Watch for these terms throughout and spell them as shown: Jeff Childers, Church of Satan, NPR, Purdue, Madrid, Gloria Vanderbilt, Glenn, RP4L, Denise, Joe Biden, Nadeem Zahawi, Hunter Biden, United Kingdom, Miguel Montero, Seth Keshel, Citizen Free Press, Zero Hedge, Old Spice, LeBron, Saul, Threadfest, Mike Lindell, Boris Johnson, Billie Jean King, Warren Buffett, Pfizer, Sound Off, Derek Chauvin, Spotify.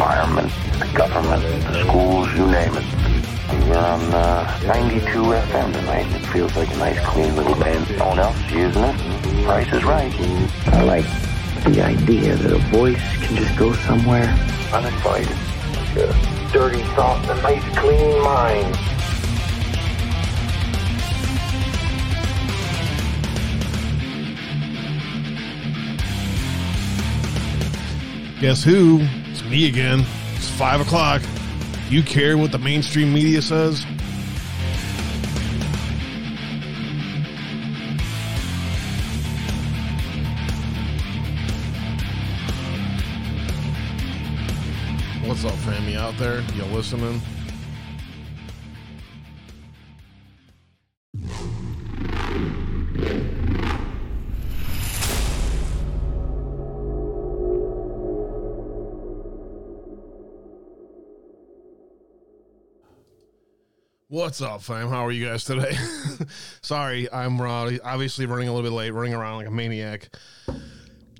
environment, the government, the schools, you name it. We're on 92 FM tonight. It feels like a nice, clean little band. No one else is using it. Price is right. I like the idea that a voice can just go somewhere uninvited. Yeah. Dirty thoughts, a nice, clean mind. Guess who? It's me again. It's 5 o'clock. Do you care what the mainstream media says? What's up, family out there? You listening? What's up, fam? How are you guys today? Sorry, I'm obviously running a little bit late, running around like a maniac,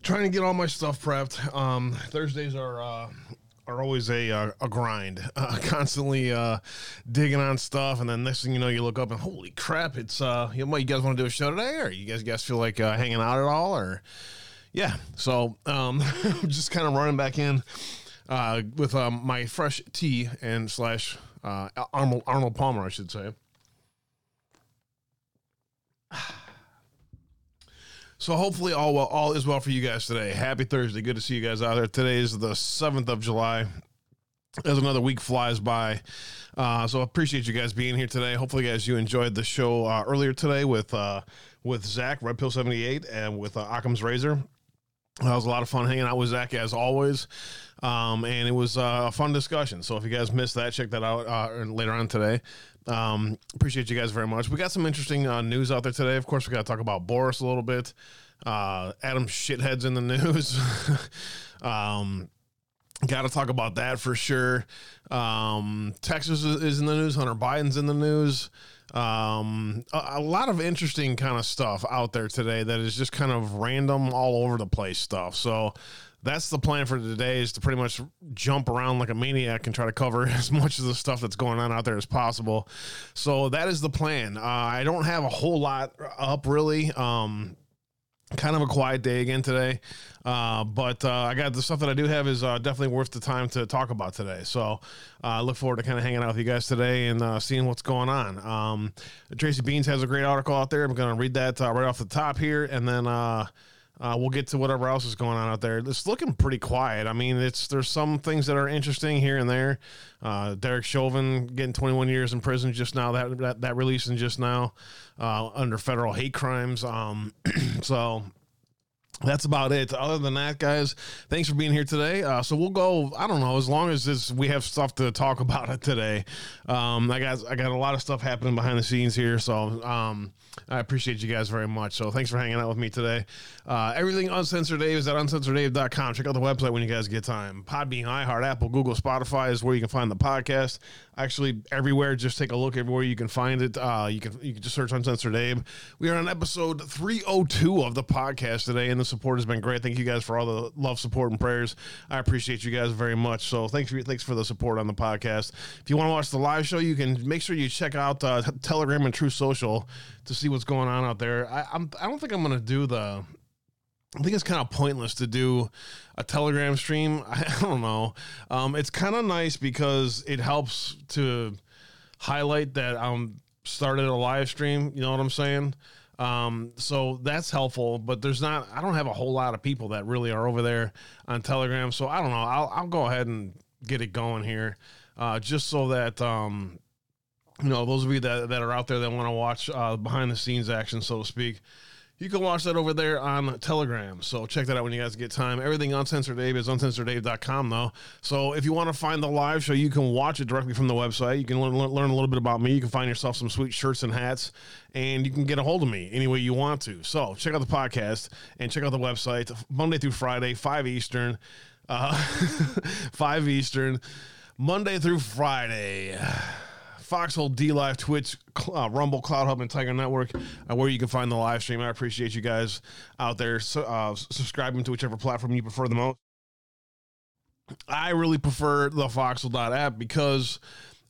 trying to get all my stuff prepped. Thursdays are always a grind, constantly digging on stuff, and then next thing you know, you look up and holy crap, it's you guys want to do a show today, or you guys feel like hanging out at all, or yeah. So just kind of running back in with my fresh tea and slash. Arnold Palmer, I should say. So hopefully all is well for you guys today. Happy Thursday. Good to see you guys out there. Today is the 7th of July. As another week flies by. So I appreciate you guys being here today. Hopefully, guys, you enjoyed the show earlier today with Zach, Red Pill 78, and with Occam's Razor. That was a lot of fun hanging out with Zach, as always. And it was a fun discussion. So if you guys missed that, check that out later on today. Appreciate you guys very much. We got some interesting news out there today. Of course, we got to talk about Boris a little bit. Adam Shithead's in the news. Got to talk about that for sure. Texas is in the news. Hunter Biden's in the news. A lot of interesting kind of stuff out there today that is just kind of random all over the place stuff. So that's the plan for today, is to pretty much jump around like a maniac and try to cover as much of the stuff that's going on out there as possible. So that is the plan. I don't have a whole lot up really. Kind of a quiet day again today. But I got the stuff that I do have is definitely worth the time to talk about today. So I look forward to kind of hanging out with you guys today and seeing what's going on. Tracy Beans has a great article out there. I'm going to read that right off the top here. And then we'll get to whatever else is going on out there. It's looking pretty quiet. I mean, there's some things that are interesting here and there. Derek Chauvin getting 21 years in prison just now, that releasing just now under federal hate crimes. So that's about it. Other than that, guys, thanks for being here today. So we'll go, I don't know, as long as we have stuff to talk about it today. I got a lot of stuff happening behind the scenes here. So I appreciate you guys very much. So thanks for hanging out with me today. Everything Uncensored Dave is at uncensoredave.com. Check out the website when you guys get time. Podbean, iHeart, Apple, Google, Spotify is where you can find the podcast. Actually, everywhere. Just take a look everywhere you can find it. You can just search Uncensored Abe. We are on episode 302 of the podcast today, and the support has been great. Thank you guys for all the love, support, and prayers. I appreciate you guys very much. So thanks for the support on the podcast. If you want to watch the live show, you can make sure you check out Telegram and True Social to see what's going on out there. I don't think I'm going to do the... I think it's kind of pointless to do a Telegram stream. I don't know. It's kind of nice because it helps to highlight that I'm started a live stream. You know what I'm saying? So that's helpful, but I don't have a whole lot of people that really are over there on Telegram. So I don't know. I'll go ahead and get it going here. Just so that, those of you that are out there that want to watch, behind the scenes action, so to speak, you can watch that over there on Telegram. So check that out when you guys get time. Everything Uncensored Abe is uncensoredabe.com, though. So if you want to find the live show, you can watch it directly from the website. You can learn a little bit about me. You can find yourself some sweet shirts and hats, and you can get a hold of me any way you want to. So check out the podcast and check out the website Monday through Friday, 5 Eastern, Monday through Friday. Foxhole, DLive, Twitch, Rumble, Cloud Hub, and Tiger Network, where you can find the live stream. I appreciate you guys out there subscribing to whichever platform you prefer the most. I really prefer the Foxhole.app because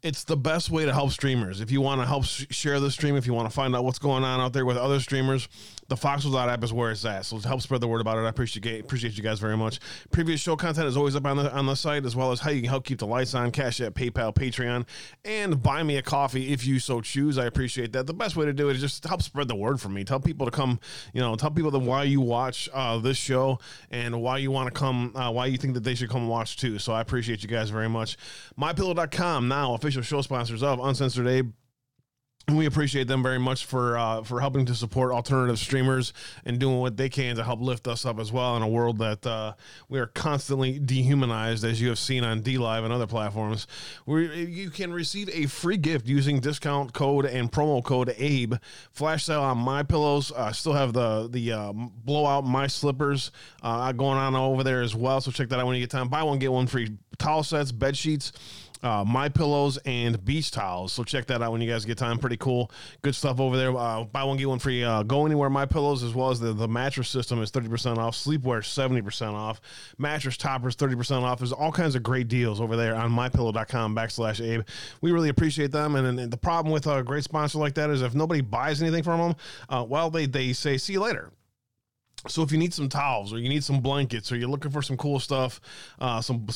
it's the best way to help streamers. If you want to help share the stream, if you want to find out what's going on out there with other streamers, the Foxhole.app is where it's at. So help spread the word about it. I appreciate you guys very much. Previous show content is always up on the site, as well as how you can help keep the lights on, Cash App, PayPal, Patreon, and buy me a coffee if you so choose. I appreciate that. The best way to do it is just help spread the word for me. Tell people to come, tell people why you watch this show and why you want to come, why you think that they should come watch too. So I appreciate you guys very much. MyPillow.com now officially show sponsors of Uncensored Abe, and we appreciate them very much for helping to support alternative streamers and doing what they can to help lift us up as well in a world that we are constantly dehumanized, as you have seen on DLive and other platforms. You can receive a free gift using discount code and promo code Abe. Flash sale on My Pillows. I still have the blowout My Slippers going on over there as well, so check that out when you get time. Buy one, get one free. Towel sets, bed sheets, My Pillows, and beach towels. So check that out when you guys get time. Pretty cool, good stuff over there. Buy one, get one free. Go Anywhere My Pillows, as well as the mattress system, is 30% off. Sleepwear 70% off. Mattress toppers 30% off. There's all kinds of great deals over there on MyPillow.com/Abe. We really appreciate them. And the problem with a great sponsor like that is if nobody buys anything from them, they say see you later. So if you need some towels, or you need some blankets, or you're looking for some cool stuff, some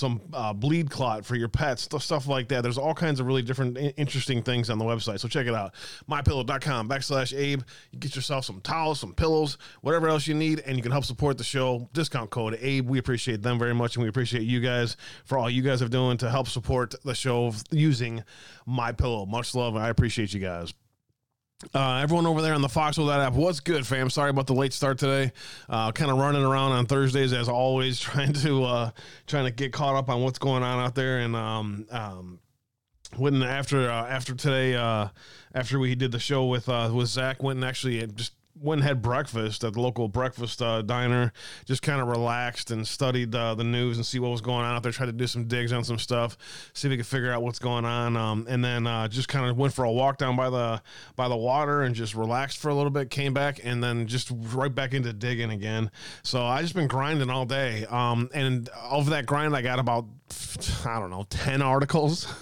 bleed clot for your pets, stuff like that, there's all kinds of really different, interesting things on the website. So check it out, MyPillow.com/Abe. You get yourself some towels, some pillows, whatever else you need, and you can help support the show. Discount code Abe. We appreciate them very much, and we appreciate you guys for all you guys have doing to help support the show using MyPillow. Much love. I appreciate you guys. Everyone over there on the Foxhole.app, what's good, fam? Sorry about the late start today. Kind of running around on Thursdays as always, trying to get caught up on what's going on out there. And after today, after we did the show with Zach, went and had breakfast at the local breakfast diner, just kind of relaxed and studied the news and see what was going on out there, tried to do some digs on some stuff, see if we could figure out what's going on, and then just kind of went for a walk down by the water and just relaxed for a little bit, came back, and then just right back into digging again. So I just been grinding all day, and over that grind I got about 10 articles.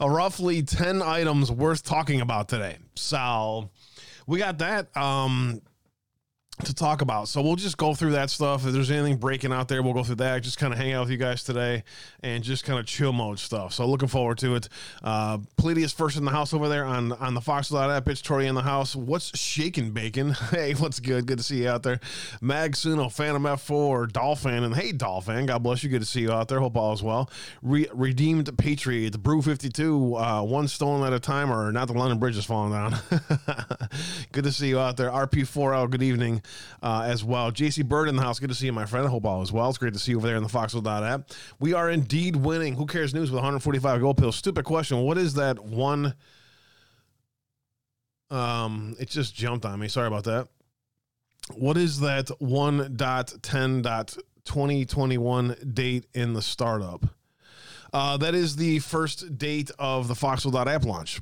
Roughly 10 items worth talking about today. So we got that to talk about. So we'll just go through that stuff. If there's anything breaking out there, we'll go through that. Just kind of hang out with you guys today and just kind of chill mode stuff. So looking forward to it. Palladius first in the house over there on the Fox.app. Bitch Tori in the house. What's shaking, bacon? Hey, what's good? Good to see you out there. Mag Suno, Phantom F4, Dolphin. And hey, Dolphin, God bless you. Good to see you out there. Hope all is well. Redeemed Patriot, Brew 52, one stone at a time, or not the London Bridge is falling down. Good to see you out there. RP4L, good evening. As well, JC Bird in the house. Good to see you, my friend. I hope all is well. It's great to see you over there in the Foxhole.app. We are indeed winning Who Cares News with 145 gold pills. Stupid question. What is that one? It just jumped on me. Sorry about that. What is that 1.10.2021 date in the startup? That is the first date of the Foxhole.app launch.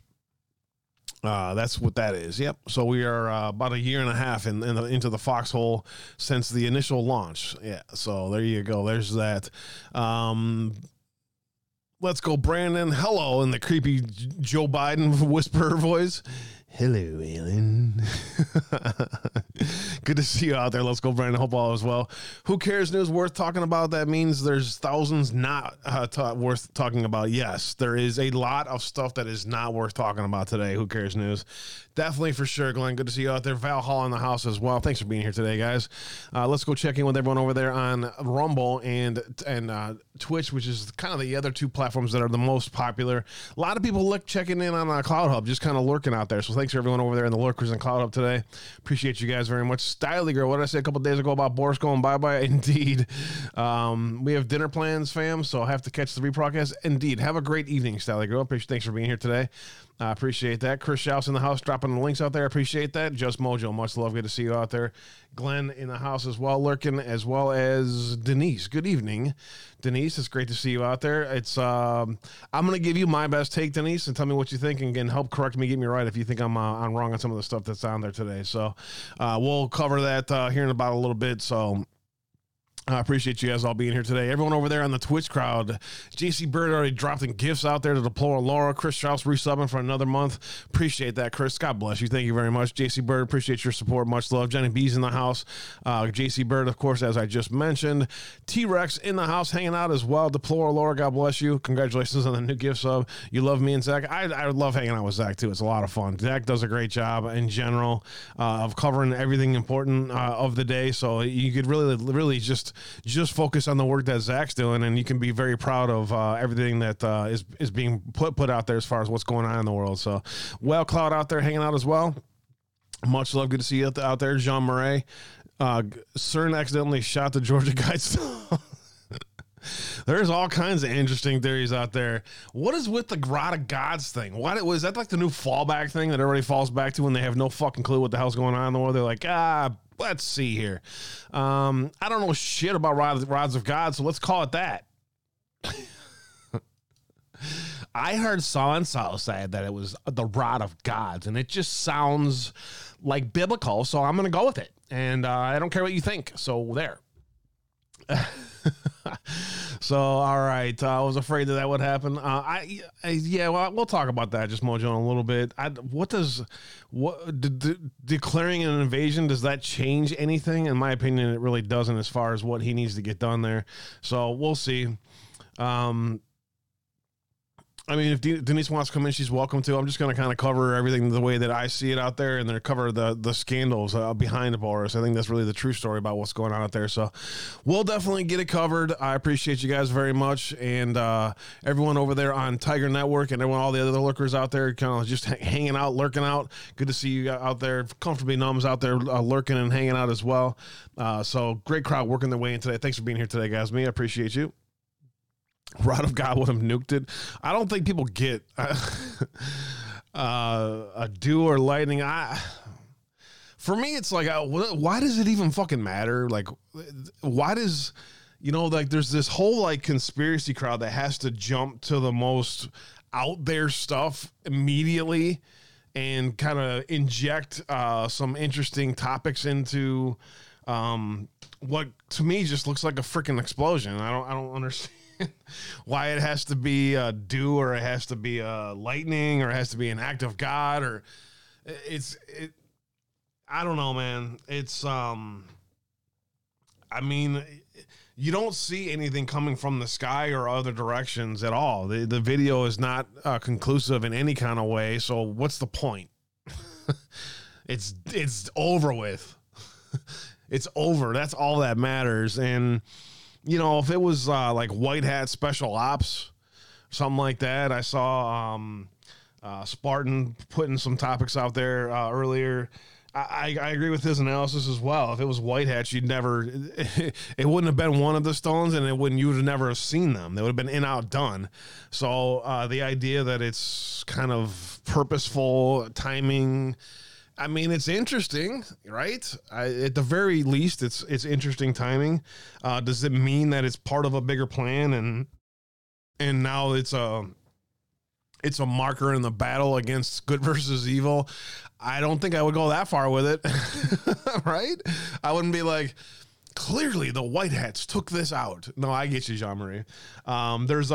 That's what that is. Yep. So we are about a year and a half into the Foxhole since the initial launch. Yeah. So there you go. There's that. Let's go, Brandon. Hello, in the creepy Joe Biden whisperer voice. Hello, Alan. Good to see you out there. Let's go, Brandon. Hope all is well. Who Cares News worth talking about? That means there's thousands not worth talking about. Yes, there is a lot of stuff that is not worth talking about today. Who Cares News? Definitely, for sure, Glenn. Good to see you out there. Val Hall in the house as well. Thanks for being here today, guys. Let's go check in with everyone over there on Rumble and Twitch, which is kind of the other two platforms that are the most popular. A lot of people checking in on Cloud Hub, just kind of lurking out there. So thanks for everyone over there in the lurkers and Cloud Hub today. Appreciate you guys very much. Styly Girl, what did I say a couple days ago about Boris going bye-bye? Indeed. We have dinner plans, fam, so I have to catch the rebroadcast. Indeed. Have a great evening, Styly Girl. Thanks for being here today. I appreciate that. Chris Shouse in the house, dropping the links out there. I appreciate that. Just Mojo, much love. Good to see you out there. Glenn in the house as well, lurking, as well as Denise. Good evening, Denise. It's great to see you out there. It's I'm going to give you my best take, Denise, and tell me what you think, and help correct me, get me right if you think I'm wrong on some of the stuff that's on there today. So we'll cover that here in about a little bit. So I appreciate you guys all being here today. Everyone over there on the Twitch crowd, JC Bird already dropped in gifts out there to Deplorable Laura. Chris Strauss resubbing for another month. Appreciate that, Chris. God bless you. Thank you very much. JC Bird, appreciate your support. Much love. Jenny B's in the house. JC Bird, of course, as I just mentioned. T-Rex in the house hanging out as well. Deplorable Laura, God bless you. Congratulations on the new gift sub. You love me and Zach. I love hanging out with Zach, too. It's a lot of fun. Zach does a great job in general of covering everything important of the day. So you could really, really just focus on the work that Zach's doing, and you can be very proud of everything that is being put out there as far as what's going on in the world. So, well, Cloud out there hanging out as well. Much love. Good to see you out there, Jean Marais. CERN accidentally shot the Georgia Guidestones. There's all kinds of interesting theories out there. What is with the Grotta Gods thing? What was that, like the new fallback thing that everybody falls back to when they have no fucking clue what the hell's going on in the world? They're like, let's see here. I don't know shit about rods of God, so let's call it that. I heard Saul and Saul said that it was the rod of gods, and it just sounds like biblical, so I'm going to go with it. And I don't care what you think, so there. So, all right. I was afraid that would happen. We'll talk about that, Just Mojo, in a little bit. Declaring an invasion, does that change anything? In my opinion, it really doesn't, as far as what he needs to get done there. So we'll see. I mean, if Denise wants to come in, she's welcome to. I'm just going to kind of cover everything the way that I see it out there, and then cover the scandals behind Boris. I think that's really the true story about what's going on out there. So we'll definitely get it covered. I appreciate you guys very much. And everyone over there on Tiger Network and everyone, all the other lurkers out there, kind of just hanging out, lurking out. Good to see you out there. Comfortably Numbs out there lurking and hanging out as well. So great crowd working their way in today. Thanks for being here today, guys. I appreciate you. Rod of God would have nuked it. I don't think people get a dew or lightning. For me, it's like, why does it even fucking matter? Like, why does, there's this whole conspiracy crowd that has to jump to the most out there stuff immediately and kind of inject some interesting topics into what to me just looks like a freaking explosion. I don't understand why it has to be a dew, or it has to be a lightning, or it has to be an act of God, or it's I don't know, man. It's I mean, you don't see anything coming from the sky or other directions at all. The video is not conclusive in any kind of way, so what's the point? it's over with. It's over. That's all that matters. And if it was like white hat special ops, something like that. I saw Spartan putting some topics out there earlier. I agree with his analysis as well. If it was white hats, it wouldn't have been one of the stones, and you would have never have seen them. They would have been outdone. So the idea that it's kind of purposeful timing, I mean, it's interesting, right? At the very least, it's interesting timing. Does it mean that it's part of a bigger plan, and now it's a marker in the battle against good versus evil? I don't think I would go that far with it, right? I wouldn't be like, clearly the white hats took this out. No, I get you, Jean-Marie. There's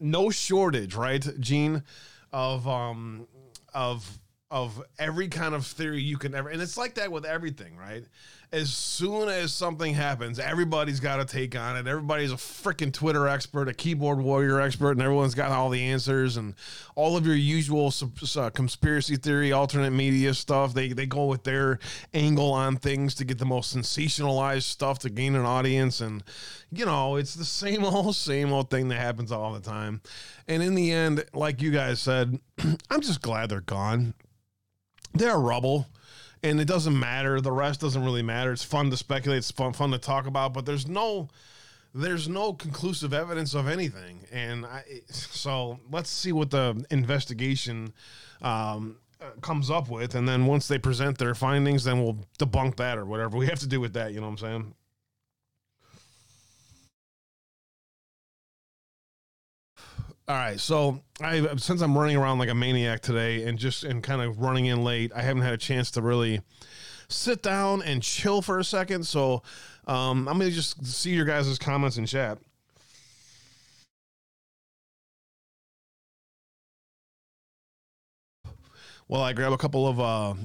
no shortage, right, Gene, of every kind of theory you can ever, and it's like that with everything, right? As soon as something happens, everybody's got a take on it. Everybody's a freaking Twitter expert, a keyboard warrior expert, and everyone's got all the answers, and all of your usual conspiracy theory, alternate media stuff. They go with their angle on things to get the most sensationalized stuff to gain an audience. And, it's the same old thing that happens all the time. And in the end, like you guys said, I'm just glad they're gone. They're rubble, and it doesn't matter. The rest doesn't really matter. It's fun to speculate. It's fun to talk about, but there's no conclusive evidence of anything. And so let's see what the investigation comes up with. And then once they present their findings, then we'll debunk that or whatever we have to do with that. You know what I'm saying? All right, so since I'm running around like a maniac today and kind of running in late, I haven't had a chance to really sit down and chill for a second. So I'm going to just see your guys' comments and chat. Well, I grab a couple of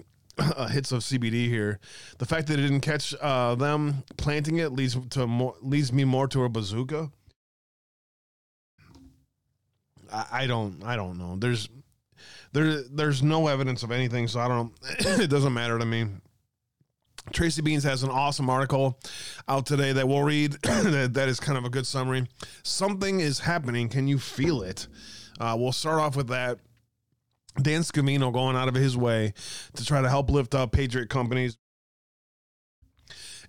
hits of CBD here. The fact that it didn't catch them planting it leads me more to a bazooka. I don't know. There's no evidence of anything, so I don't. It doesn't matter to me. Tracy Beans has an awesome article out today that we'll read. That is kind of a good summary. Something is happening. Can you feel it? We'll start off with that. Dan Scavino going out of his way to try to help lift up patriot companies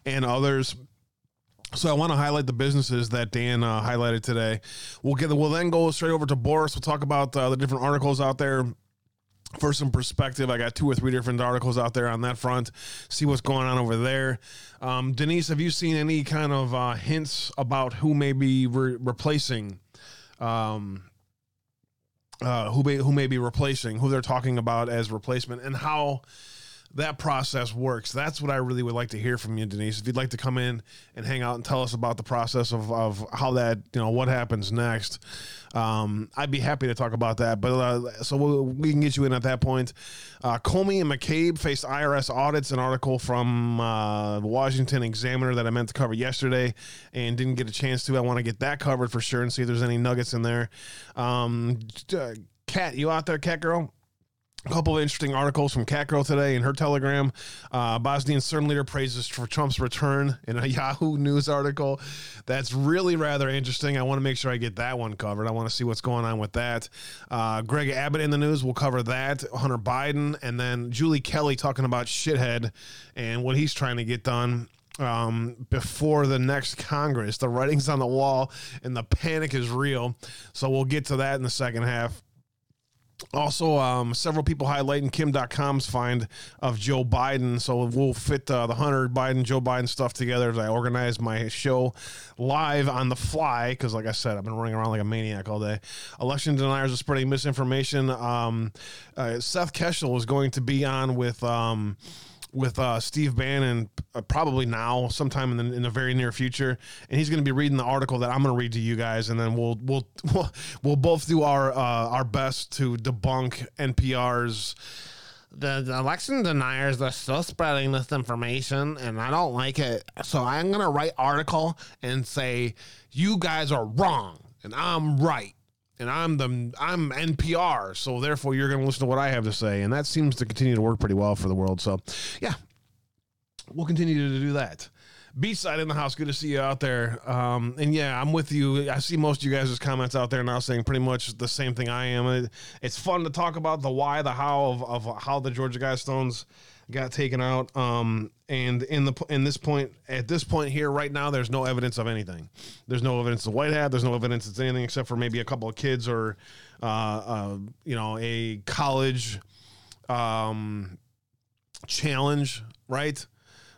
and others. So I want to highlight the businesses that Dan highlighted today. We'll then go straight over to Boris. We'll talk about the different articles out there. For some perspective, I got 2 or 3 different articles out there on that front. See what's going on over there. Denise, have you seen any kind of hints about who may be replacing? Who they're talking about as replacement and how that process works? That's what I really would like to hear from you, Denise. If you'd like to come in and hang out and tell us about the process of how that, you know, what happens next, I'd be happy to talk about that. But so we can get you in at that point. Comey and McCabe faced IRS audits, an article from the Washington Examiner that I meant to cover yesterday and didn't get a chance to. I want to get that covered for sure and see if there's any nuggets in there. Kat, you out there, Kat girl? A couple of interesting articles from Catgirl today in her Telegram. Bosnian CERN leader praises for Trump's return in a Yahoo News article. That's really rather interesting. I want to make sure I get that one covered. I want to see what's going on with that. Greg Abbott in the news. We'll cover that. Hunter Biden. And then Julie Kelly talking about shithead and what he's trying to get done before the next Congress. The writing's on the wall and the panic is real. So we'll get to that in the second half. Also, several people highlighting Kim.com's find of Joe Biden. So we'll fit the Hunter Biden, Joe Biden stuff together as I organize my show live on the fly. Because, like I said, I've been running around like a maniac all day. Election deniers are spreading misinformation. Seth Keshel is going to be on with Steve Bannon probably now, sometime in the very near future, and he's going to be reading the article that I'm going to read to you guys, and then we'll both do our best to debunk NPR's. The election deniers are still spreading this information, and I don't like it. So I'm going to write article and say you guys are wrong, and I'm right. And I'm NPR, so therefore you're going to listen to what I have to say. And that seems to continue to work pretty well for the world. So, yeah, we'll continue to do that. B-side in the house, good to see you out there. And, yeah, I'm with you. I see most of you guys' comments out there now saying pretty much the same thing I am. It's fun to talk about the why, the how of how the Georgia Guidestones got taken out. And at this point here right now, there's no evidence of anything. There's no evidence of white hat. There's no evidence of anything except for maybe a couple of kids or, a college challenge, right?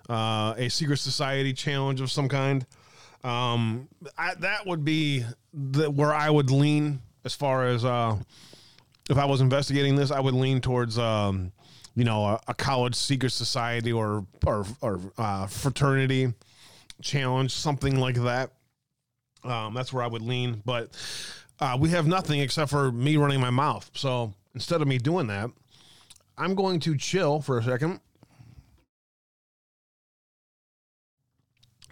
A secret society challenge of some kind. That would be where I would lean as far as if I was investigating this, I would lean towards a college secret society or fraternity challenge, something like that. That's where I would lean, but we have nothing except for me running my mouth. So instead of me doing that, I'm going to chill for a second,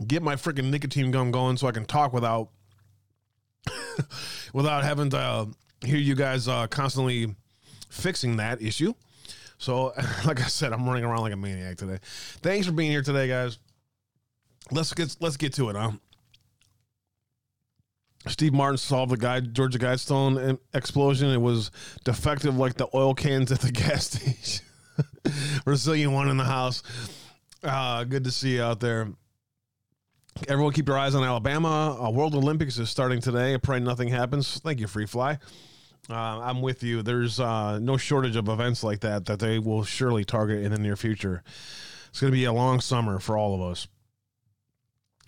get my freaking nicotine gum going so I can talk without having to hear you guys constantly fixing that issue. So, like I said, I'm running around like a maniac today. Thanks for being here today, guys. Let's get to it, huh? Steve Martin solved the Georgia Guidestone explosion. It was defective like the oil cans at the gas station. Resilient one in the house. Good to see you out there. Everyone keep your eyes on Alabama. World Olympics is starting today. I pray nothing happens. Thank you, Free Fly. I'm with you. There's no shortage of events like that they will surely target in the near future. It's going to be a long summer for all of us.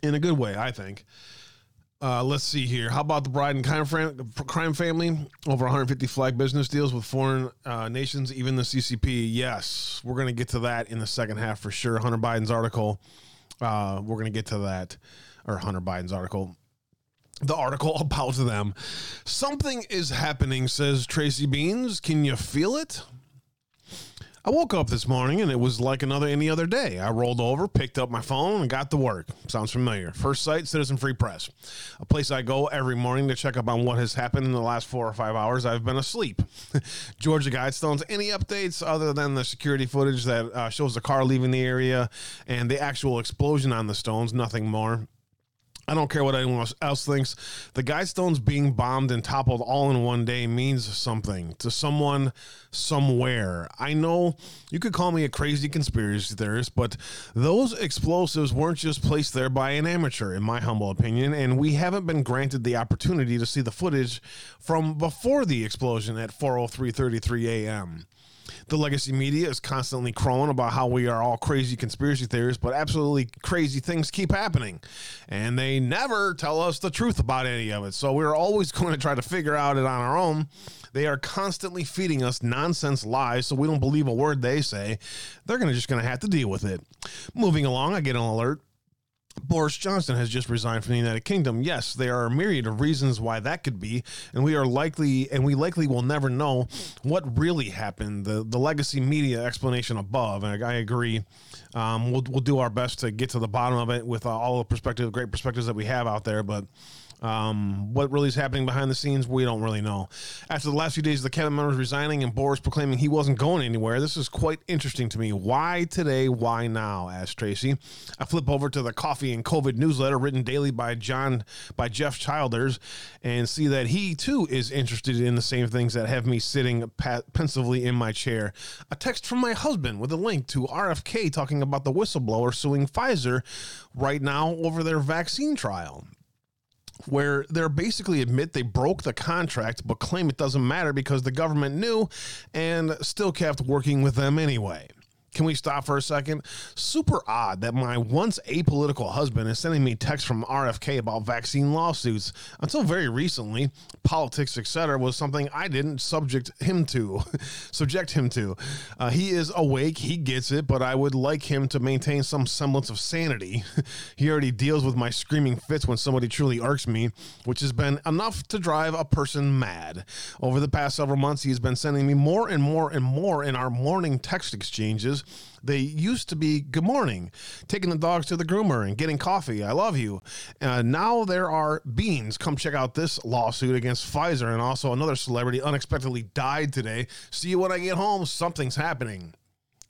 In a good way, I think. Let's see here. How about the Biden crime family? Over 150 flag business deals with foreign nations, even the CCP. Yes, we're going to get to that in the second half for sure. Hunter Biden's article We're going to get to that, or Hunter Biden's article. The article about them. Something is happening, says Tracy Beans. Can you feel it? I woke up this morning and it was like any other day. I rolled over, picked up my phone, and got to work. Sounds familiar. First sight, Citizen Free Press, a place I go every morning to check up on what has happened in the last 4 or 5 hours I've been asleep. Georgia Guidestones, any updates other than the security footage that shows the car leaving the area and the actual explosion on the stones, nothing more. I don't care what anyone else thinks. The Guidestones being bombed and toppled all in one day means something to someone somewhere. I know you could call me a crazy conspiracy theorist, but those explosives weren't just placed there by an amateur, in my humble opinion, and we haven't been granted the opportunity to see the footage from before the explosion at 4:03:33 a.m. The legacy media is constantly crowing about how we are all crazy conspiracy theorists, but absolutely crazy things keep happening, and they never tell us the truth about any of it. So we're always going to try to figure out it on our own. They are constantly feeding us nonsense lies, so we don't believe a word they say. They're just going to have to deal with it. Moving along, I get an alert. Boris Johnson has just resigned from the United Kingdom. Yes, there are a myriad of reasons why that could be, and we likely will never know what really happened. The legacy media explanation above, and I agree. We'll do our best to get to the bottom of it with all the great perspectives that we have out there, but what really is happening behind the scenes, we don't really know. After the last few days of the cabinet members resigning and Boris proclaiming he wasn't going anywhere, this is quite interesting to me. Why today? Why now? Asked Tracy. I flip over to the Coffee and COVID newsletter written daily by Jeff Childers and see that he too is interested in the same things that have me sitting pensively in my chair. A text from my husband with a link to RFK talking about the whistleblower suing Pfizer right now over their vaccine trial, where they're basically admit they broke the contract but claim it doesn't matter because the government knew and still kept working with them anyway. Can we stop for a second? Super odd that my once apolitical husband is sending me texts from RFK about vaccine lawsuits. Until very recently, politics, etc., was something I didn't subject him to. He is awake. He gets it, but I would like him to maintain some semblance of sanity. He already deals with my screaming fits when somebody truly irks me, which has been enough to drive a person mad. Over the past several months, he's been sending me more and more in our morning text exchanges. They used to be good morning, taking the dogs to the groomer and getting coffee. I love you. Now there are beans. Come check out this lawsuit against Pfizer. And also another celebrity unexpectedly died today. See you when I get home. Something's happening.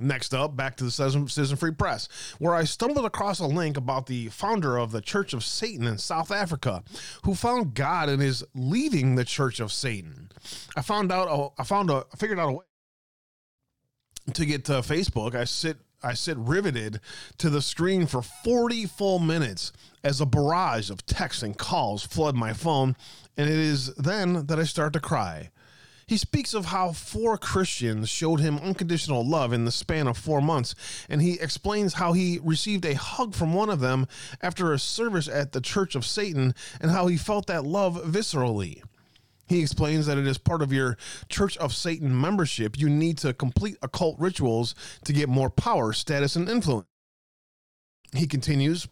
Next up, back to the Citizen Free Press, where I stumbled across a link about the founder of the Church of Satan in South Africa, who found God and is leaving the Church of Satan. I figured out a way to get to Facebook. I sit riveted to the screen for 40 full minutes as a barrage of texts and calls flood my phone, and it is then that I start to cry. He speaks of how 4 Christians showed him unconditional love in the span of 4 months, and he explains how he received a hug from one of them after a service at the Church of Satan and how he felt that love viscerally. He explains that it is part of your Church of Satan membership. You need to complete occult rituals to get more power, status, and influence. He continues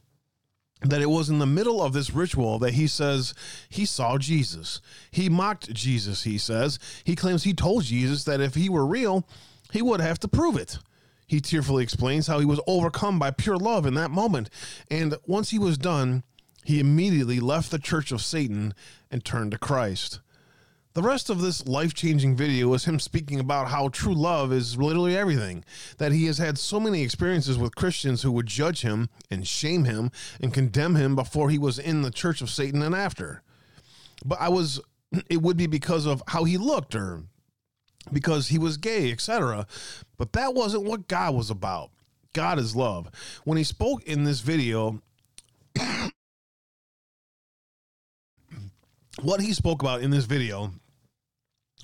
that it was in the middle of this ritual that he says he saw Jesus. He mocked Jesus, he says. He claims he told Jesus that if he were real, he would have to prove it. He tearfully explains how he was overcome by pure love in that moment. And once he was done, he immediately left the Church of Satan and turned to Christ. The rest of this life-changing video is him speaking about how true love is literally everything, that he has had so many experiences with Christians who would judge him and shame him and condemn him before he was in the Church of Satan and after. But it would be because of how he looked or because he was gay, etc. But that wasn't what God was about. God is love. When he spoke in this video, what he spoke about in this video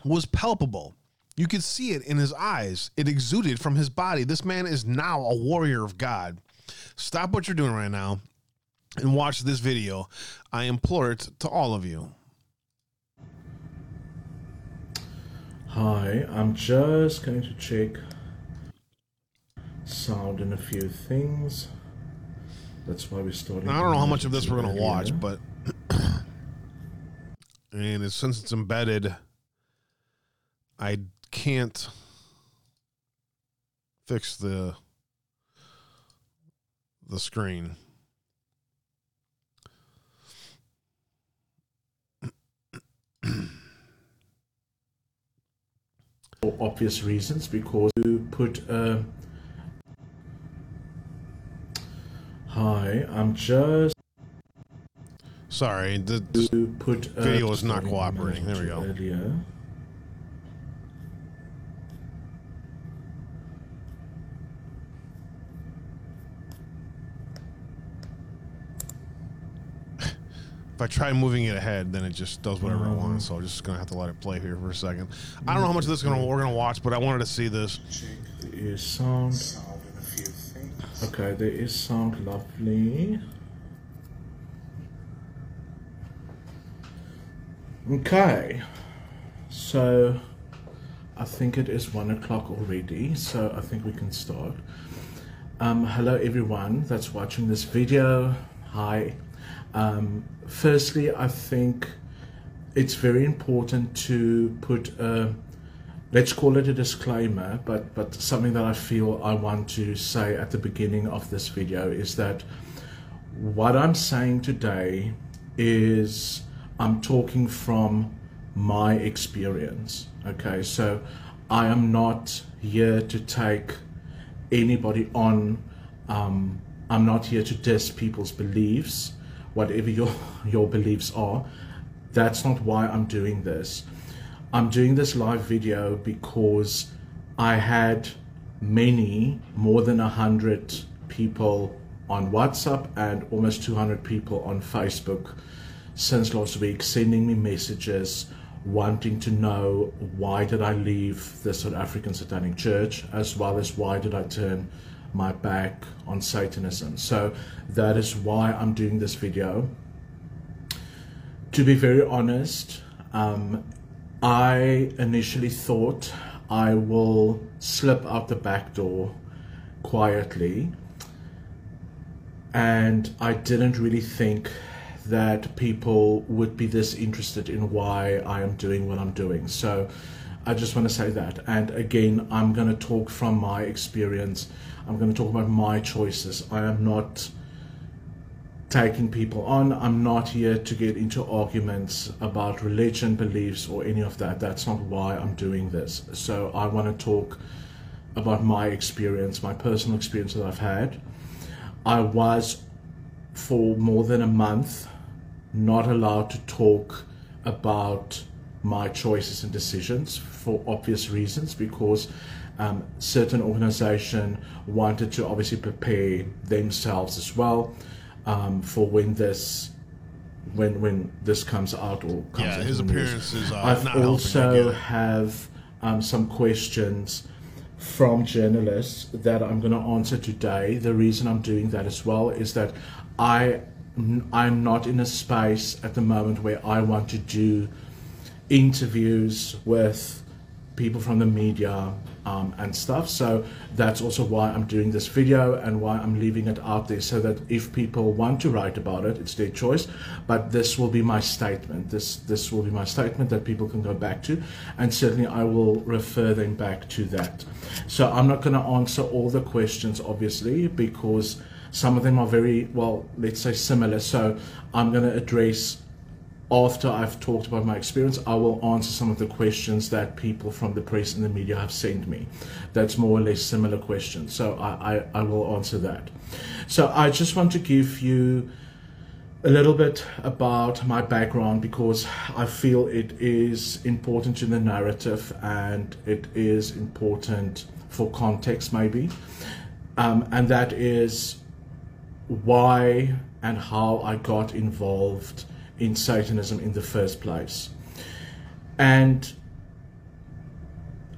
was palpable. You could see it in his eyes. It exuded from his body. This man is now a warrior of God. Stop what you're doing right now and watch this video. I implore it to all of you. Hi, I'm just going to check sound and a few things. That's why we started. Now, I don't know how much of this we're going to watch, but and since it's embedded, I can't fix the screen. For obvious reasons, because you put hi, I'm just sorry, the put, video is not cooperating. There we go. Earlier. If I try moving it ahead, then it just does whatever I want. So I'm just gonna have to let it play here for a second. I don't know how much of this we're gonna watch, but I wanted to see this. There is sound. Okay, there is sound. Lovely. Okay, so I think it is 1 o'clock already. So I think we can start. Hello everyone that's watching this video. Hi. Firstly, I think it's very important to put let's call it a disclaimer, but something that I feel I want to say at the beginning of this video is that what I'm saying today is I'm talking from my experience. Okay, so I am not here to take anybody on. I'm not here to test people's beliefs. Whatever your beliefs are, that's not why I'm doing this. I'm doing this live video because I had more than 100 people on WhatsApp and almost 200 people on Facebook since last week sending me messages wanting to know why did I leave the South African Satanic Church, as well as why did I turn my back on Satanism. So that is why I'm doing this video. To be very honest, I initially thought I will slip out the back door quietly, and I didn't really think that people would be this interested in why I am doing what I'm doing. So I just want to say that. And again, I'm going to talk from my experience. I'm going to talk about my choices. I am not taking people on. I'm not here to get into arguments about religion, beliefs, or any of that. That's not why I'm doing this. So I want to talk about my experience, my personal experience that I've had. I was, for more than a month, not allowed to talk about my choices and decisions for obvious reasons, because certain organization wanted to obviously prepare themselves as well for when this comes out or comes out. His appearance is not also have some questions from journalists that I'm going to answer today. The reason I'm doing that as well is that I'm not in a space at the moment where I want to do interviews with people from the media and stuff. So that's also why I'm doing this video and why I'm leaving it out there, so that if people want to write about it, it's their choice. But this will be my statement. This will be my statement that people can go back to, and certainly I will refer them back to that. So I'm not going to answer all the questions, obviously, because some of them are very, well, let's say similar. So I'm going to address, after I've talked about my experience, I will answer some of the questions that people from the press and the media have sent me. That's more or less similar questions. So I will answer that. So I just want to give you a little bit about my background, because I feel it is important to the narrative and it is important for context, maybe. And that is why and how I got involved in Satanism in the first place. And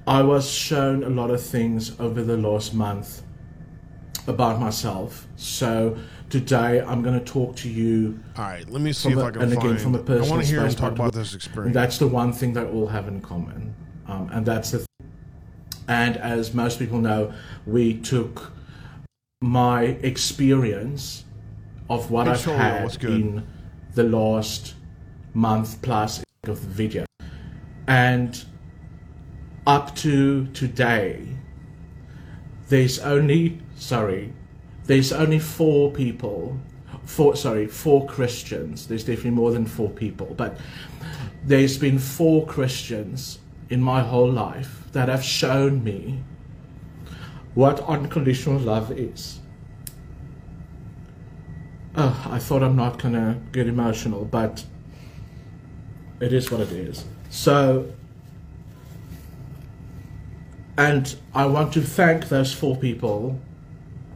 I was shown a lot of things over the last month about myself. So today I'm going to talk to you. All right, let me see if I can find. And again, from a personal, I want to hear him talk about this experience. That's the one thing they all have in common, and that's the. And as most people know, we took my experience of what I've had in the last month plus of the video. And up to today, there's only four Christians. There's definitely more than four people, but there's been four Christians in my whole life that have shown me what unconditional love is. Oh, I thought I'm not gonna get emotional, but it is what it is. So, and I want to thank those four people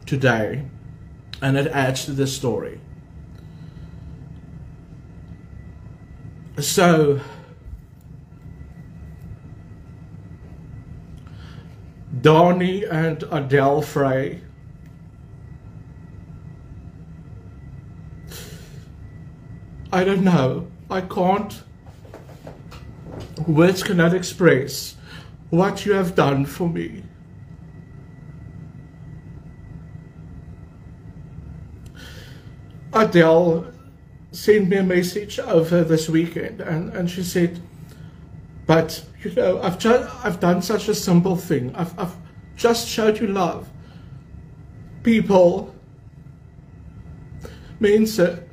today, and it adds to this story. So, Donnie and Adele Frey, I don't know, I can't, words cannot express what you have done for me. Adele sent me a message over this weekend, and she said, but you know, I've done such a simple thing. I've just showed you love. People means that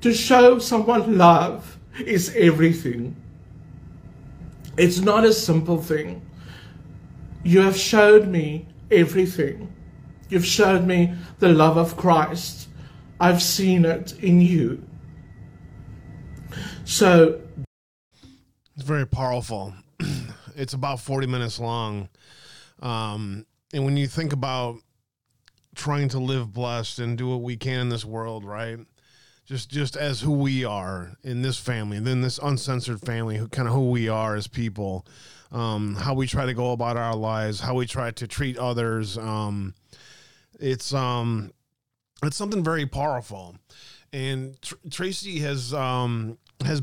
to show someone love is everything. It's not a simple thing. You have showed me everything. You've showed me the love of Christ. I've seen it in you. So it's very powerful. It's about 40 minutes long. And when you think about trying to live blessed and do what we can in this world, right? Just as who we are in this family, then this uncensored family, who kind of who we are as people, how we try to go about our lives, how we try to treat others. It's something very powerful. And Tracy has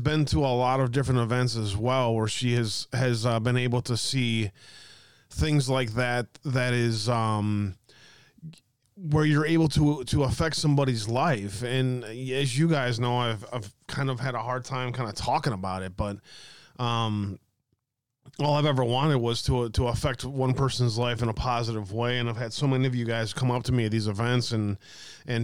been to a lot of different events as well, where she has been able to see things like that. That is, where you're able to affect somebody's life. And as you guys know, I've kind of had a hard time kind of talking about it, but all I've ever wanted was to affect one person's life in a positive way. And I've had so many of you guys come up to me at these events and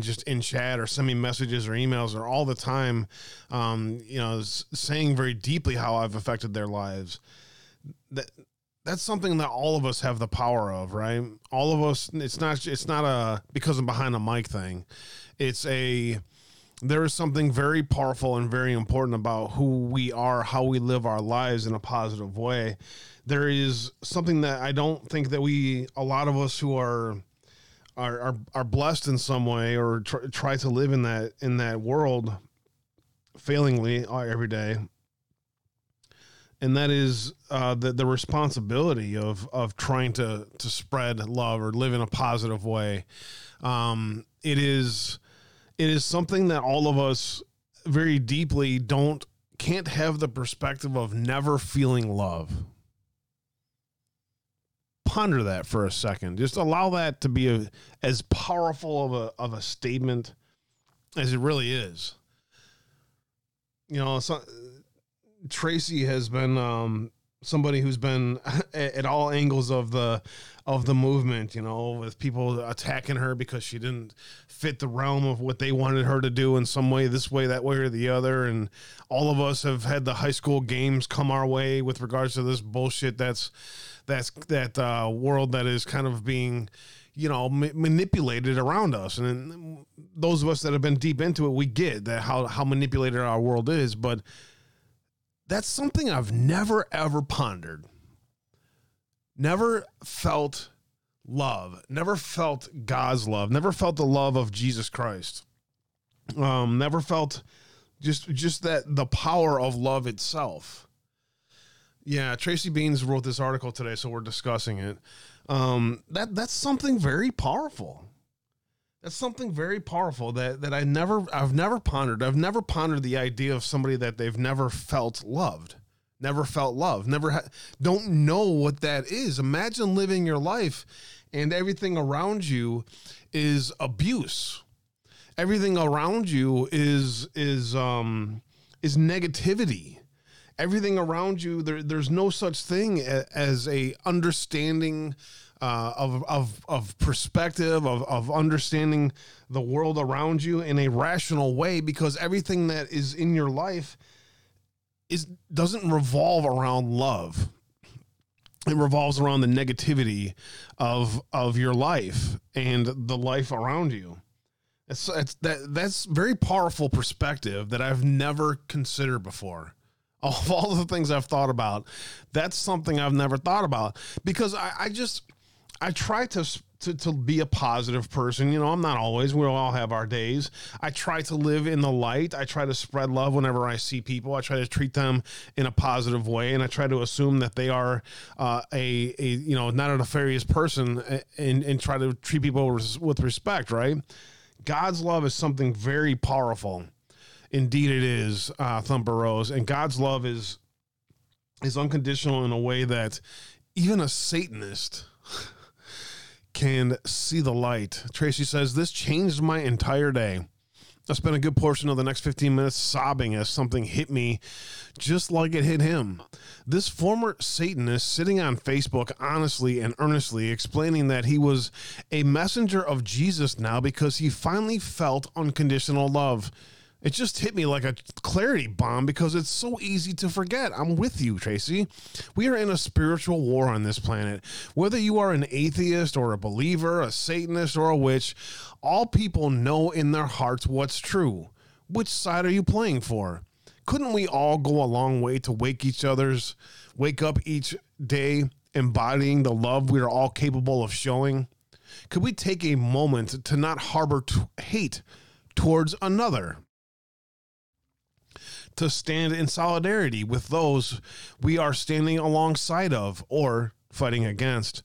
just in chat or send me messages or emails or all the time, you know, saying very deeply how I've affected their lives. That's something that all of us have the power of, right? All of us. It's not a because I'm behind a mic thing. There is something very powerful and very important about who we are, how we live our lives in a positive way. There is something that I don't think that a lot of us who are blessed in some way or try to live in that world failingly every day. And that is the responsibility of trying to spread love or live in a positive way. It is something that all of us very deeply can't have the perspective of never feeling love. Ponder that for a second. Just allow that to be as powerful of a statement as it really is. You know, Tracy has been somebody who's been at all angles of the movement, you know, with people attacking her because she didn't fit the realm of what they wanted her to do in some way, this way, that way, or the other. And all of us have had the high school games come our way with regards to this bullshit. That's that world that is kind of being, you know, manipulated around us. And those of us that have been deep into it, we get that how manipulated our world is, but that's something I've never, ever pondered. Never felt love. Never felt God's love. Never felt the love of Jesus Christ. Never felt just that the power of love itself. Yeah, Tracy Beans wrote this article today, so we're discussing it. That's something very powerful. That's something very powerful that I've never pondered. I've never pondered the idea of somebody that they've never felt loved, never felt love, don't know what that is. Imagine living your life and everything around you is abuse. everything around you is negativity. Everything around you, there's no such thing as a understanding of perspective, of understanding the world around you in a rational way, because everything that is in your life doesn't revolve around love. It revolves around the negativity of your life and the life around you. That's very powerful perspective that I've never considered before. Of all the things I've thought about, that's something I've never thought about, because I try to be a positive person. You know, I'm not always, we all have our days. I try to live in the light. I try to spread love whenever I see people. I try to treat them in a positive way. And I try to assume that they are not a nefarious person, and try to treat people with respect, right? God's love is something very powerful. Indeed it is, Thumper Rose. And God's love is unconditional in a way that even a Satanist can see the light. Tracy says, this changed my entire day. I spent a good portion of the next 15 minutes sobbing as something hit me just like it hit him. This former Satanist sitting on Facebook honestly and earnestly explaining that he was a messenger of Jesus now because he finally felt unconditional love. It just hit me like a clarity bomb, because it's so easy to forget. I'm with you, Tracy. We are in a spiritual war on this planet. Whether you are an atheist or a believer, a Satanist or a witch, all people know in their hearts what's true. Which side are you playing for? Couldn't we all go a long way to wake up each day embodying the love we are all capable of showing? Could we take a moment to not harbor hate towards another? To stand in solidarity with those we are standing alongside of or fighting against.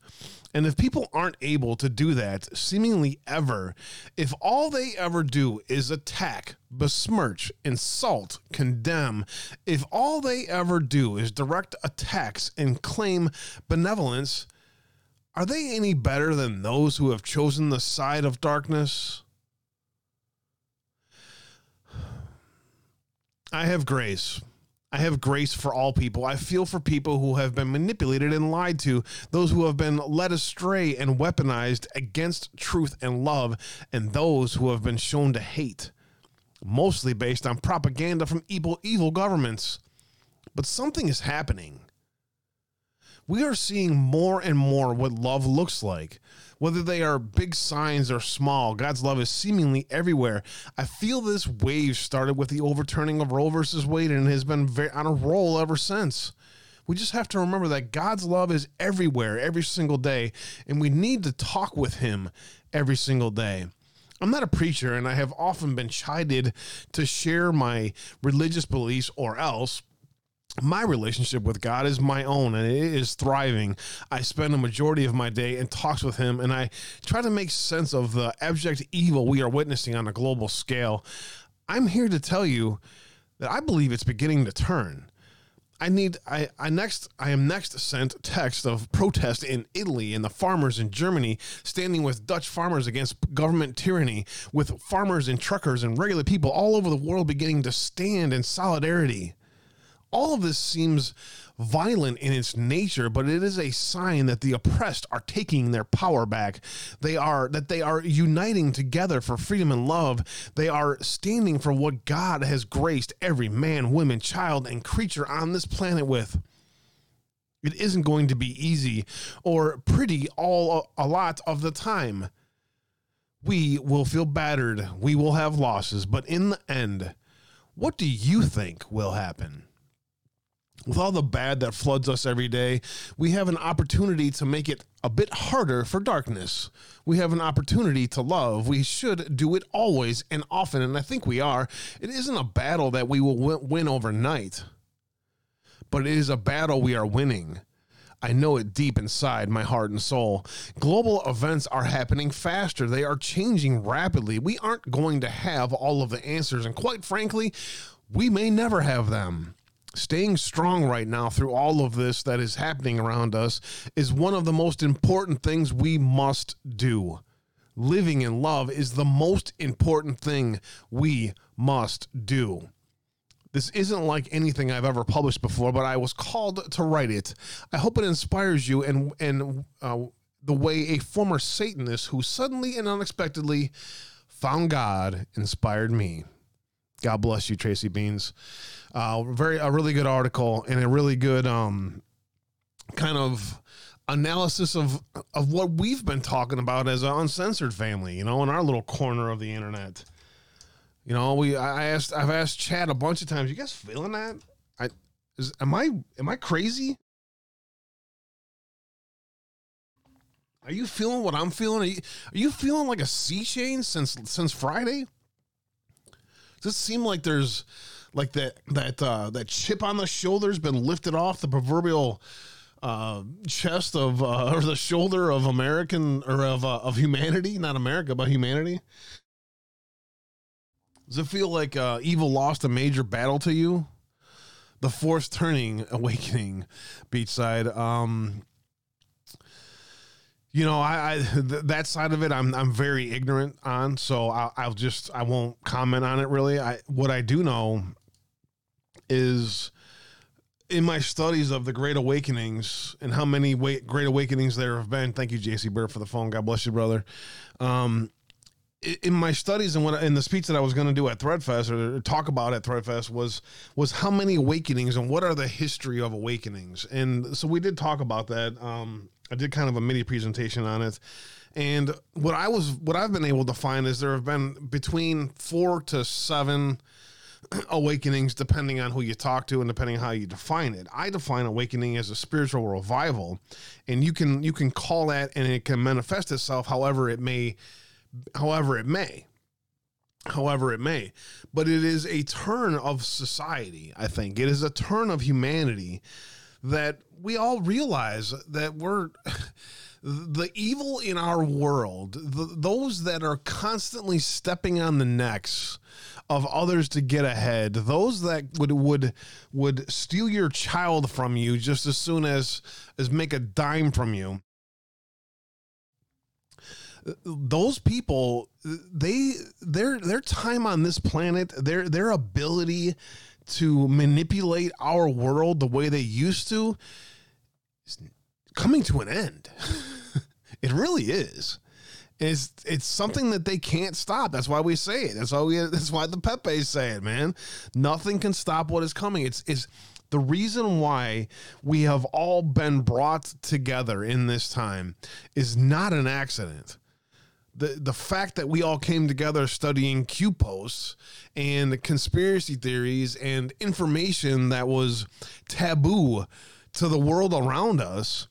And if people aren't able to do that seemingly ever, if all they ever do is attack, besmirch, insult, condemn, if all they ever do is direct attacks and claim benevolence, are they any better than those who have chosen the side of darkness? I have grace. I have grace for all people. I feel for people who have been manipulated and lied to, those who have been led astray and weaponized against truth and love, and those who have been shown to hate, mostly based on propaganda from evil governments. But something is happening. We are seeing more and more what love looks like. Whether they are big signs or small, God's love is seemingly everywhere. I feel this wave started with the overturning of Roe versus Wade and has been on a roll ever since. We just have to remember that God's love is everywhere, every single day, and we need to talk with him every single day. I'm not a preacher, and I have often been chided to share my religious beliefs or else. My relationship with God is my own, and it is thriving. I spend a majority of my day in talks with him, and I try to make sense of the abject evil we are witnessing on a global scale. I'm here to tell you that I believe it's beginning to turn. I am next sent text of protest in Italy and the farmers in Germany standing with Dutch farmers against government tyranny, with farmers and truckers and regular people all over the world beginning to stand in solidarity. All of this seems violent in its nature, but it is a sign that the oppressed are taking their power back. They are uniting together for freedom and love. They are standing for what God has graced every man, woman, child, and creature on this planet with. It isn't going to be easy or pretty a lot of the time. We will feel battered. We will have losses. But in the end, what do you think will happen? With all the bad that floods us every day, we have an opportunity to make it a bit harder for darkness. We have an opportunity to love. We should do it always and often, and I think we are. It isn't a battle that we will win overnight, but it is a battle we are winning. I know it deep inside my heart and soul. Global events are happening faster. They are changing rapidly. We aren't going to have all of the answers, and quite frankly, we may never have them. Staying strong right now through all of this that is happening around us is one of the most important things we must do. living in love is the most important thing we must do. This isn't like anything I've ever published before, but I was called to write it. I hope it inspires you and the way a former Satanist who suddenly and unexpectedly found God inspired me. God bless you, Tracy Beans. A really good article and a really good kind of analysis of what we've been talking about as an uncensored family, you know, in our little corner of the internet. You know, I've asked Chad a bunch of times, you guys feeling that? Am I crazy? Are you feeling what I'm feeling? Are you feeling like a sea change since Friday? Does it seem like there's like that chip on the shoulder's been lifted off the proverbial chest of or the shoulder of American or of humanity, not America, but humanity? Does it feel like evil lost a major battle to you? The force turning, awakening, beachside. You know, that side of it, I'm very ignorant on, so I won't comment on it really. What I do know is in my studies of the Great Awakenings and how many Great Awakenings there have been. Thank you, JC Bird, for the phone. God bless you, brother. In my studies and in the speech that I was going to do at Threadfest or talk about at Threadfest was how many awakenings and what are the history of awakenings. And so we did talk about that. I did kind of a mini presentation on it. And what I've been able to find is there have been between 4 to 7 awakenings, depending on who you talk to and depending on how you define it. I define awakening as a spiritual revival, and you can call that, and it can manifest itself however it may, but it is a turn of society. I think it is a turn of humanity that we all realize that we're the evil in our world, those that are constantly stepping on the necks of others to get ahead, those that would steal your child from you just as soon as make a dime from you. Those people, their time on this planet, their ability to manipulate our world the way they used to is coming to an end. It really is. It's something that they can't stop. That's why we say it. That's why the Pepes say it, man. Nothing can stop what is coming. It's the reason why we have all been brought together in this time is not an accident. The fact that we all came together studying Q posts and conspiracy theories and information that was taboo to the world around us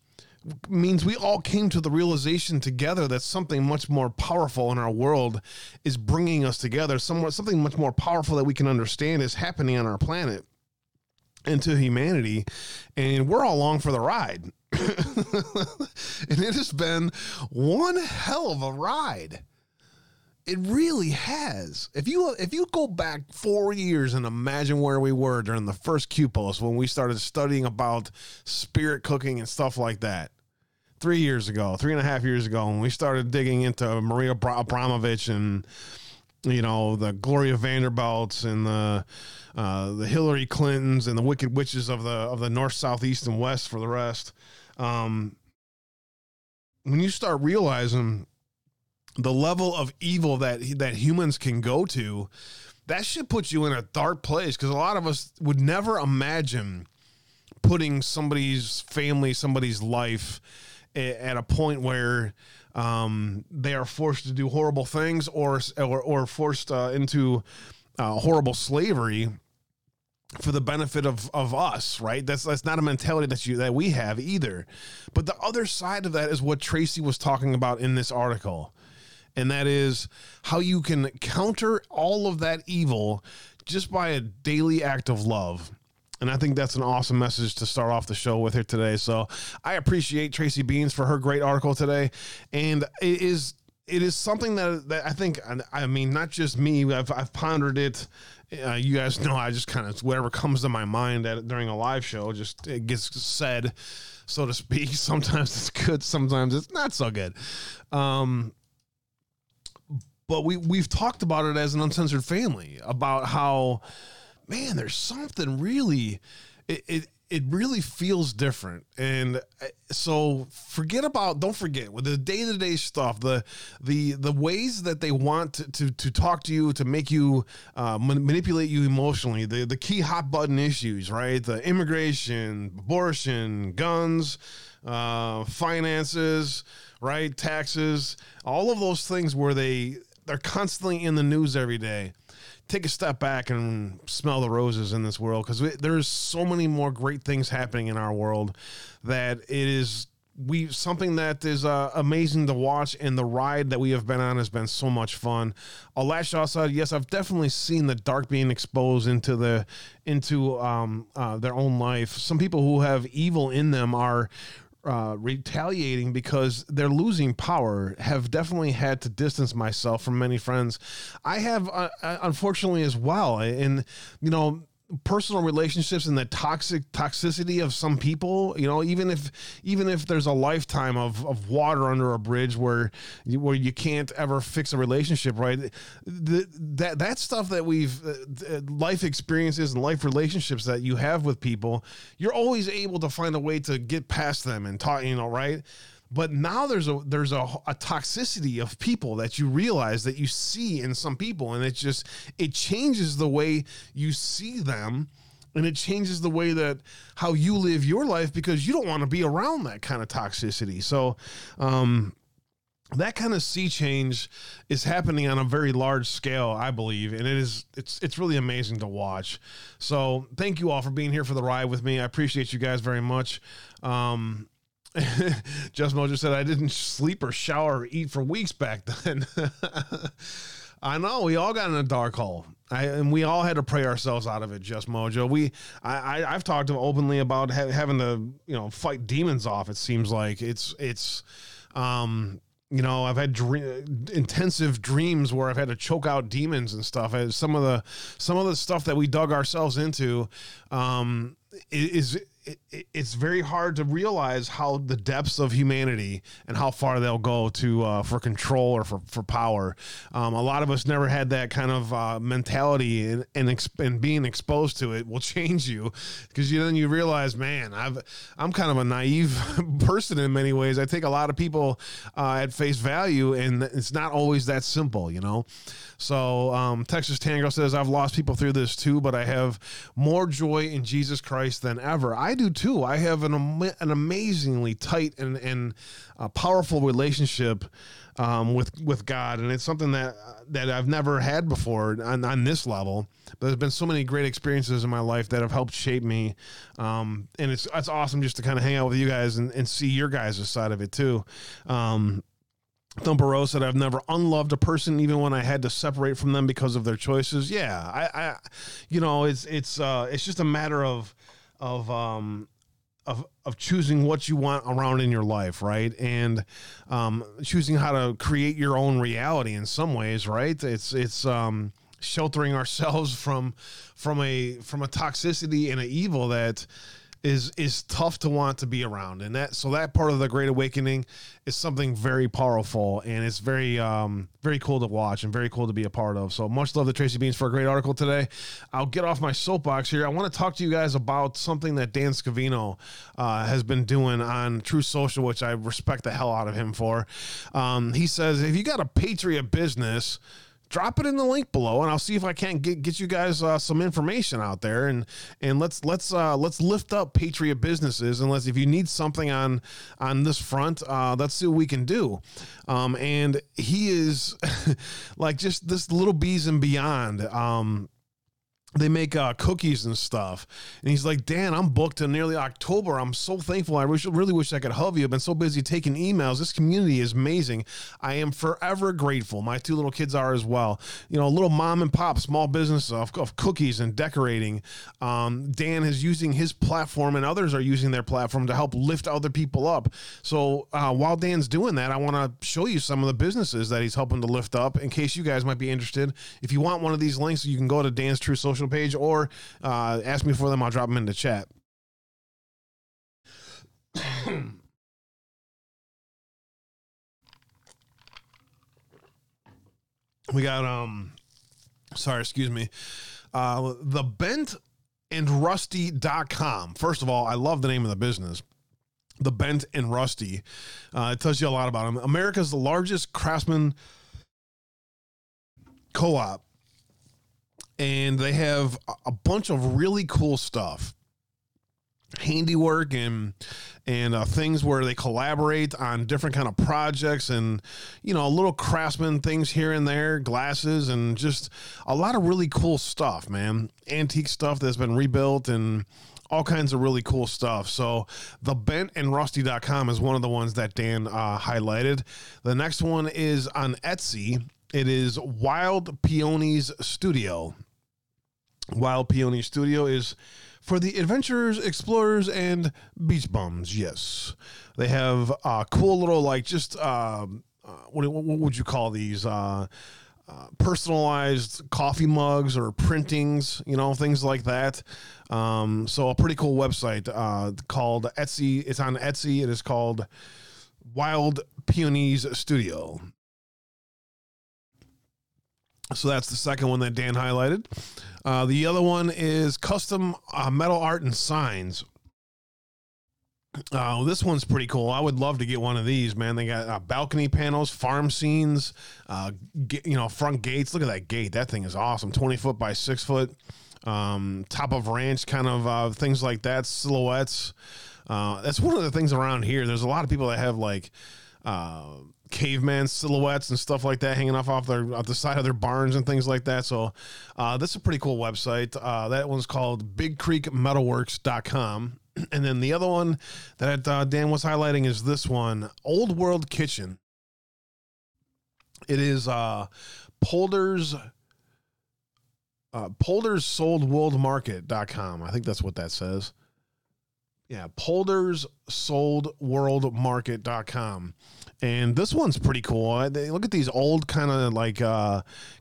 means we all came to the realization together that something much more powerful in our world is bringing us together. Something much more powerful that we can understand is happening on our planet and to humanity, and we're all along for the ride. And it has been one hell of a ride. It really has. If you go back 4 years and imagine where we were during the first Q post when we started studying about spirit cooking and stuff like that, 3.5 years ago, when we started digging into Maria Abramovich and, you know, the Gloria Vanderbilts and the Hillary Clintons and the wicked witches of the north, south, east, and west for the rest. When you start realizing the level of evil that humans can go to, that should put you in a dark place, because a lot of us would never imagine putting somebody's family, somebody's life at a point where they are forced to do horrible things or forced into horrible slavery for the benefit of us, right? That's not a mentality that we have either. But the other side of that is what Tracy was talking about in this article, and that is how you can counter all of that evil just by a daily act of love. And I think that's an awesome message to start off the show with here today. So I appreciate Tracy Beans for her great article today. And it is something that I think, I mean, not just me, I've pondered it. You guys know, I just kind of, whatever comes to my mind during a live show, just it gets said, so to speak. Sometimes it's good, sometimes it's not so good. But we've talked about it as an uncensored family about how, man, there's something really, it really feels different. And so don't forget with the day-to-day stuff, the ways that they want to talk to you, to make you manipulate you emotionally, the key hot button issues, right? The immigration, abortion, guns, finances, right? Taxes, all of those things where they're constantly in the news every day. Take a step back and smell the roses in this world, because there's so many more great things happening in our world that it is something that is amazing to watch, and the ride that we have been on has been so much fun. I'll lash outside. Yes, I've definitely seen the dark being exposed into their own life. Some people who have evil in them are retaliating because they're losing power. Have definitely had to distance myself from many friends. I have, unfortunately, as well. And, you know, personal relationships and the toxicity of some people, you know, even if there's a lifetime of water under a bridge where you can't ever fix a relationship, right? That stuff that life experiences and life relationships that you have with people, you're always able to find a way to get past them and talk, you know, right? But now there's a toxicity of people that you realize that you see in some people, and it changes the way you see them, and it changes the way that how you live your life, because you don't want to be around that kind of toxicity. So that kind of sea change is happening on a very large scale, I believe, and it's really amazing to watch. So thank you all for being here for the ride with me. I appreciate you guys very much. Just Mojo said, I didn't sleep or shower or eat for weeks back then. I know, we all got in a dark hole, and we all had to pray ourselves out of it. Just Mojo, I've talked openly about having to, you know, fight demons off. It seems like it's you know, I've had intensive dreams where I've had to choke out demons and stuff. Some of the stuff that we dug ourselves into it's very hard to realize how the depths of humanity and how far they'll go to for control or for power. A lot of us never had that kind of mentality, and being exposed to it will change you, because then you realize, man, I'm kind of a naive person in many ways. I take a lot of people at face value, and it's not always that simple, you know? So Texas Tango says, I've lost people through this too, but I have more joy in Jesus Christ than ever. I do too. I have an amazingly tight and powerful relationship with God, and it's something that I've never had before on this level. But there's been so many great experiences in my life that have helped shape me, and it's awesome just to kind of hang out with you guys and see your guys' side of it too. Thumper Rose said, I've never unloved a person, even when I had to separate from them because of their choices. Yeah, I you know, it's just a matter of choosing what you want around in your life, right? And choosing how to create your own reality in some ways, right? It's sheltering ourselves from a toxicity and an evil that is tough to want to be around. And that part of the Great Awakening is something very powerful, and it's very, very cool to watch and very cool to be a part of. So much love to Tracy Beans for a great article today. I'll get off my soapbox here. I want to talk to you guys about something that Dan Scavino has been doing on True Social, which I respect the hell out of him for. He says, if you got a Patriot business, drop it in the link below, and I'll see if I can't get you guys some information out there, and let's lift up Patriot businesses. Unless if you need something on this front, let's see what we can do. And he is like just this Little Bees and Beyond. They make cookies and stuff. And he's like, Dan, I'm booked to nearly October. I'm so thankful. I really wish I could help you. I've been so busy taking emails. This community is amazing. I am forever grateful. My two little kids are as well. You know, little mom and pop, small business of cookies and decorating. Dan is using his platform, and others are using their platform to help lift other people up. So while Dan's doing that, I want to show you some of the businesses that he's helping to lift up in case you guys might be interested. If you want one of these links, you can go to Dan's True Social page, or ask me for them. I'll drop them in the chat. We got, sorry, excuse me. The bentandrusty.com. First of all, I love the name of the business. The Bent and Rusty. It tells you a lot about them. America's largest craftsman co-op. And they have a bunch of really cool stuff. Handiwork and things where they collaborate on different kind of projects and, you know, little craftsman things here and there, glasses and just a lot of really cool stuff, man. Antique stuff that's been rebuilt and all kinds of really cool stuff. So the bentandrusty.com is one of the ones that Dan highlighted. The next one is on Etsy. It is Wild Peonies Studio. Wild Peonies Studio is for the adventurers, explorers, and beach bums. Yes. They have cool little, like, just, what would you call these? Personalized coffee mugs or printings, you know, things like that. So a pretty cool website called Etsy. It's on Etsy. It is called Wild Peonies Studio. So that's the second one that Dan highlighted. The other one is custom metal art and signs. This one's pretty cool. I would love to get one of these, man. They got balcony panels, farm scenes, front gates. Look at that gate. That thing is awesome. 20 foot by 6 foot, top of ranch kind of things like that, silhouettes. That's one of the things around here. There's a lot of people that have like caveman silhouettes and stuff like that hanging off the side of their barns and things like that. So this is a pretty cool website. That one's called BigCreekMetalworks.com. And then the other one that Dan was highlighting is this one, Old World Kitchen. It is Polder's Sold World Market.com. I think that's what that says. Yeah, Polder's Sold World Market.com. And this one's pretty cool. They look at these old kind of like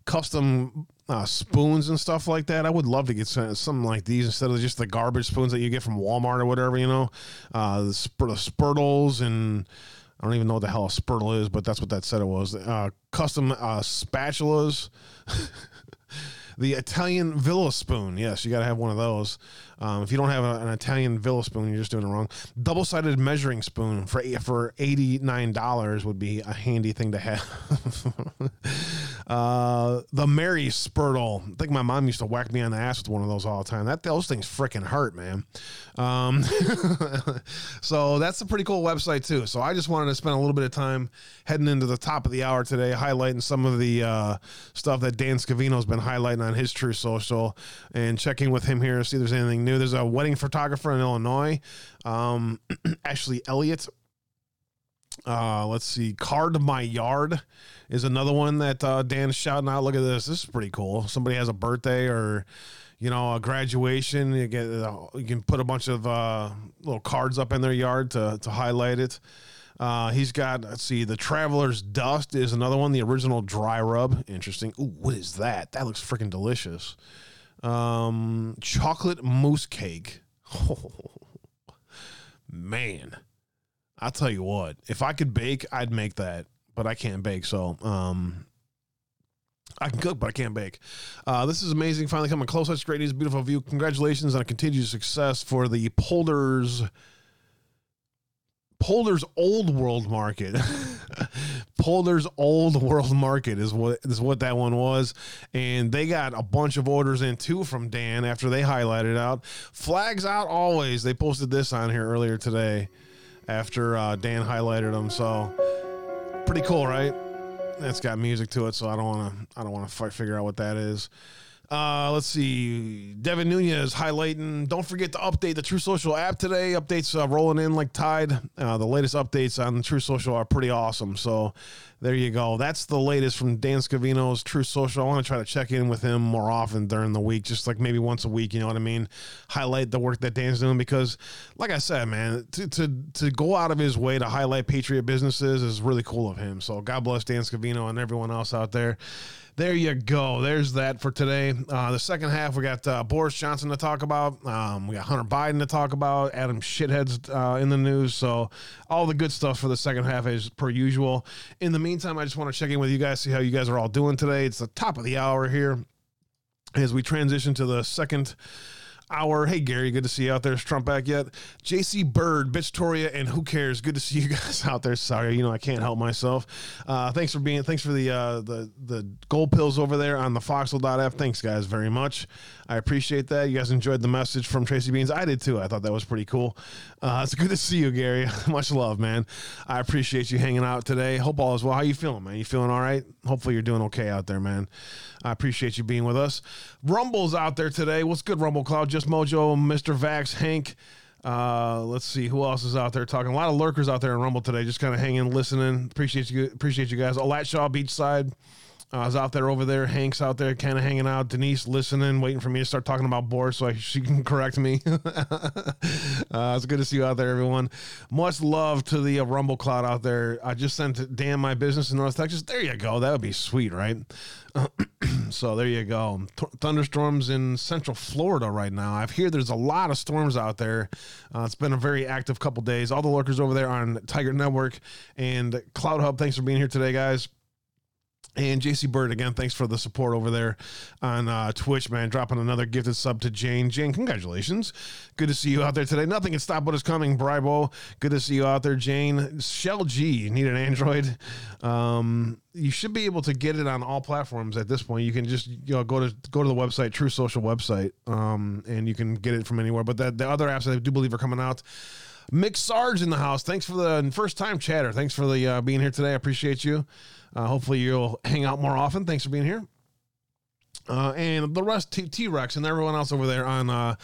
custom spoons and stuff like that. I would love to get something like these instead of just the garbage spoons that you get from Walmart or whatever, you know, the spurtles, and I don't even know what the hell a spurtle is, but that's what that said it was. Custom spatulas, the Italian villa spoon. Yes, you got to have one of those. If you don't have an Italian villa spoon, you're just doing it wrong. Double-sided measuring spoon for $89 would be a handy thing to have. The Mary Spurtle. I think my mom used to whack me on the ass with one of those all the time. Those things freaking hurt, man. So that's a pretty cool website, too. So I just wanted to spend a little bit of time heading into the top of the hour today, highlighting some of the stuff that Dan Scavino's been highlighting on his True Social and checking with him here to see if there's anything new. There's a wedding photographer in Illinois, Ashley Elliott. Let's see, Card My Yard is another one that Dan's shouting out. Look at this. This is pretty cool. Somebody has a birthday or, you know, a graduation. You can put a bunch of little cards up in their yard to highlight it. He's got, let's see, the Traveler's Dust is another one, the original dry rub. Interesting. Ooh, what is that? That looks freaking delicious. Chocolate mousse cake. Oh, man. I'll tell you what, if I could bake, I'd make that, but I can't bake. So, I can cook, but I can't bake. This is amazing. Finally coming close. Such great news. Beautiful view. Congratulations on a continued success for the Polder's Old World Market. Polder's Old World Market is what that one was, and they got a bunch of orders in too from Dan after they highlighted out. Flags Out Always. They posted this on here earlier today after Dan highlighted them. So pretty cool, right? It's got music to it, so I don't want to figure out what that is. Let's see. Devin Nunez highlighting. Don't forget to update the True Social app today. Updates rolling in like tide. The latest updates on True Social are pretty awesome. So there you go. That's the latest from Dan Scavino's True Social. I want to try to check in with him more often during the week, just like maybe once a week. You know what I mean? Highlight the work that Dan's doing because, like I said, man, to go out of his way to highlight Patriot businesses is really cool of him. So God bless Dan Scavino and everyone else out there. there you go. There's that for today. The second half, we got Boris Johnson to talk about. We got Hunter Biden to talk about. Adam Shithead's in the news. So all the good stuff for the second half as per usual. In the meantime, I just want to check in with you guys, see how you guys are all doing today. It's the top of the hour here as we transition to the second hour. Hey, Gary, good to see you out there. Is Trump back yet? JC Bird, Bitch Toria, and Who Cares? Good to see you guys out there. Sorry, you know, I can't help myself. Thanks for the gold pills over there on the Foxhole.f. Thanks, guys, very much. I appreciate that. You guys enjoyed the message from Tracy Beans. I did, too. I thought that was pretty cool. It's good to see you, Gary. Much love, man. I appreciate you hanging out today. Hope all is well. How you feeling, man? You feeling all right? Hopefully you're doing okay out there, man. I appreciate you being with us. Rumble's out there today. What's good, Rumble Cloud? Just Mojo, Mr. Vax, Hank. Let's see who else is out there talking. A lot of lurkers out there in Rumble today, just kind of hanging, listening. Appreciate you guys. Alatshaw, Beachside. I was out there over there. Hank's out there kind of hanging out. Denise listening, waiting for me to start talking about Boris so she can correct me. It's good to see you out there, everyone. Much love to the Rumble Cloud out there. I just sent Dan my business in North Texas. There you go. That would be sweet, right? So there you go. Thunderstorms in Central Florida right now. I hear there's a lot of storms out there. It's been a very active couple days. All the lurkers over there on Tiger Network and Cloud Hub. Thanks for being here today, guys. And JC Bird, again, thanks for the support over there on Twitch, man. Dropping another gifted sub to Jane. Jane, congratulations. Good to see you out there today. Nothing can stop what is coming, Bribo. Good to see you out there, Jane. Shell G, you need an Android. You should be able to get it on all platforms at this point. You can just go to the website, True Social website, and you can get it from anywhere. But the other apps I do believe are coming out. Mick Sarge in the house. Thanks for the first-time chatter. Thanks for the being here today. I appreciate you. Hopefully you'll hang out more often. Thanks for being here. And the rest, T-Rex and everyone else over there on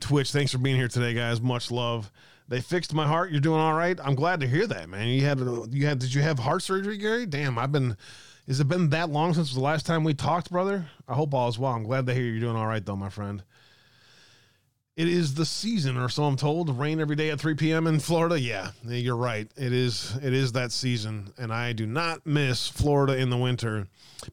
Twitch. Thanks for being here today, guys. Much love. They fixed my heart. You're doing all right. I'm glad to hear that, man. Did you have heart surgery, Gary? Damn, has it been that long since the last time we talked, brother? I hope all is well. I'm glad to hear you're doing all right though, my friend. It is the season, or so I'm told. Rain every day at 3 p.m. in Florida. Yeah, you're right. It is that season, and I do not miss Florida in the winter.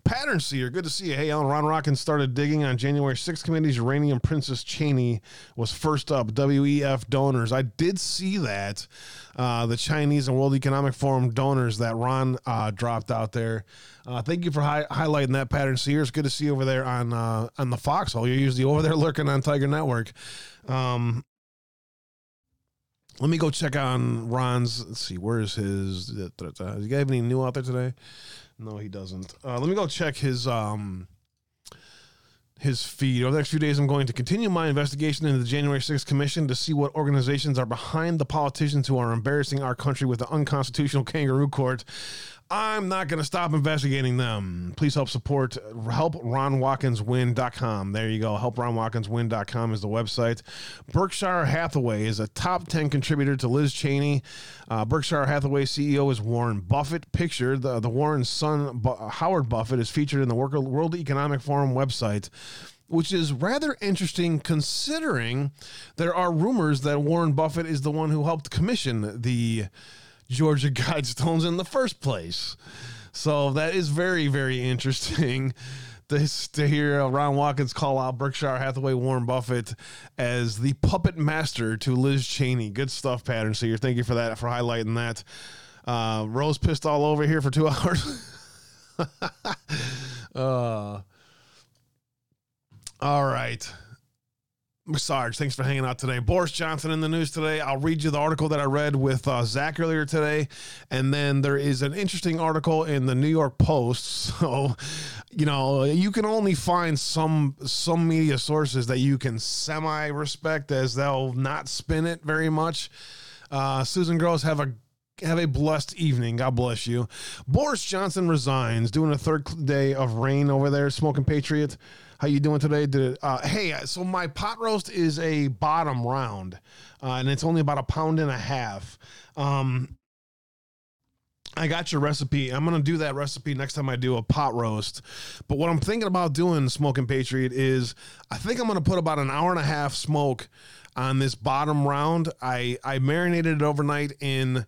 Pattern Seer, good to see you. Hey, Alan Ron Rockin started digging on January 6th committee's uranium. Princess Cheney was first up. WEF donors. I did see that. The Chinese and World Economic Forum donors that Ron dropped out there. Thank you for highlighting that, Pattern Seer. It's good to see you over there on the Foxhole. You're usually over there lurking on Tiger Network. Let me go check on Ron's. Let's see, where is his? Does he have any new out there today? No, he doesn't. Let me go check his feed. Over the next few days, I'm going to continue my investigation into the January 6th Commission to see what organizations are behind the politicians who are embarrassing our country with the unconstitutional kangaroo court. I'm not going to stop investigating them. Please help RonWatkinsWin.com. There you go. Help RonWatkinsWin.com is the website. Berkshire Hathaway is a top 10 contributor to Liz Cheney. Berkshire Hathaway CEO is Warren Buffett. Picture the Warren's son, Howard Buffett, is featured in the World Economic Forum website, which is rather interesting considering there are rumors that Warren Buffett is the one who helped commission the Georgia Guidestones in the first place. So that is very, very interesting to hear Ron Watkins call out Berkshire Hathaway, Warren Buffett as the puppet master to Liz Cheney. Good stuff, Pattern Seer. Thank you for that, for highlighting that. Rose pissed all over here for 2 hours. All right. Sarge, thanks for hanging out today. Boris Johnson in the news today. I'll read you the article that I read with Zach earlier today. And then there is an interesting article in the New York Post. So, you know, you can only find some media sources that you can semi-respect, as they'll not spin it very much. Susan Gross, have a blessed evening. God bless you. Boris Johnson resigns, doing a third day of rain over there. Smoking Patriot. How you doing today? Hey, so my pot roast is a bottom round, and it's only about 1.5 pounds. I got your recipe. I'm going to do that recipe next time I do a pot roast. But what I'm thinking about doing, Smoking Patriot, is I think I'm going to put about an hour and a half smoke on this bottom round. I marinated it overnight in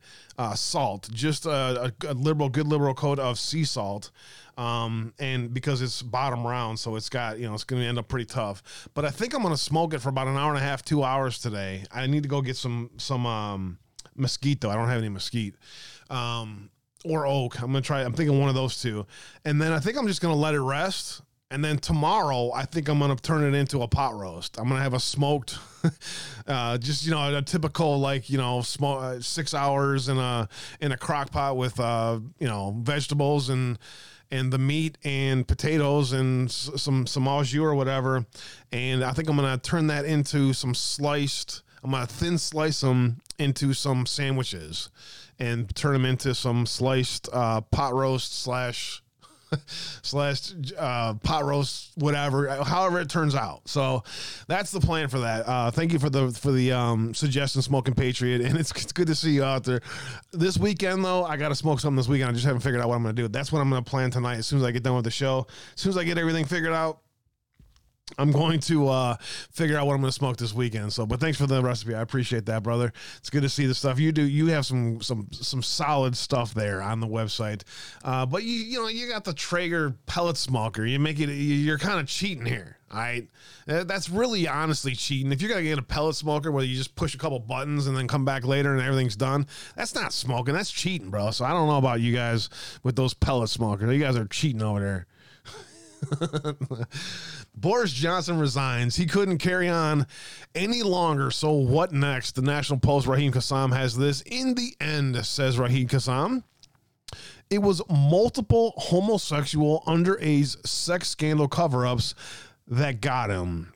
salt, just a good liberal coat of sea salt. And because it's bottom round, so it's got, you know, it's going to end up pretty tough, but I think I'm going to smoke it for about an hour and a half, 2 hours today. I need to go get some mesquite though. I don't have any mesquite, or oak. I'm going to try, I'm thinking one of those two. And then I think I'm just going to let it rest. And then tomorrow, I think I'm going to turn it into a pot roast. I'm going to have a smoked, just, you know, a typical, like, you know, 6 hours in a crock pot with, you know, vegetables and the meat and potatoes and some au jus or whatever. And I think I'm going to turn that into some sliced, I'm going to thin slice them into some sandwiches and turn them into some sliced pot roast slash pot roast, whatever, however it turns out. So that's the plan for that. Thank you for the suggestion, Smoking Patriot, and it's good to see you out there. This weekend though, I gotta smoke something this weekend. I just haven't figured out what I'm gonna do. That's what I'm gonna plan tonight. As soon as I get done with the show, as soon as I get everything figured out, I'm going to figure out what I'm going to smoke this weekend. So, but thanks for the recipe. I appreciate that, brother. It's good to see the stuff you do. You have some solid stuff there on the website. But you know, you got the Traeger pellet smoker. You're kind of cheating here. All right. That's really honestly cheating. If you're going to get a pellet smoker where you just push a couple buttons and then come back later and everything's done, that's not smoking. That's cheating, bro. So I don't know about you guys with those pellet smokers. You guys are cheating over there. Boris Johnson resigns. He couldn't carry on any longer. So what next? The National Post, Raheem Kassam has this. In the end, says Raheem Kassam, it was multiple homosexual underage sex scandal cover-ups that got him.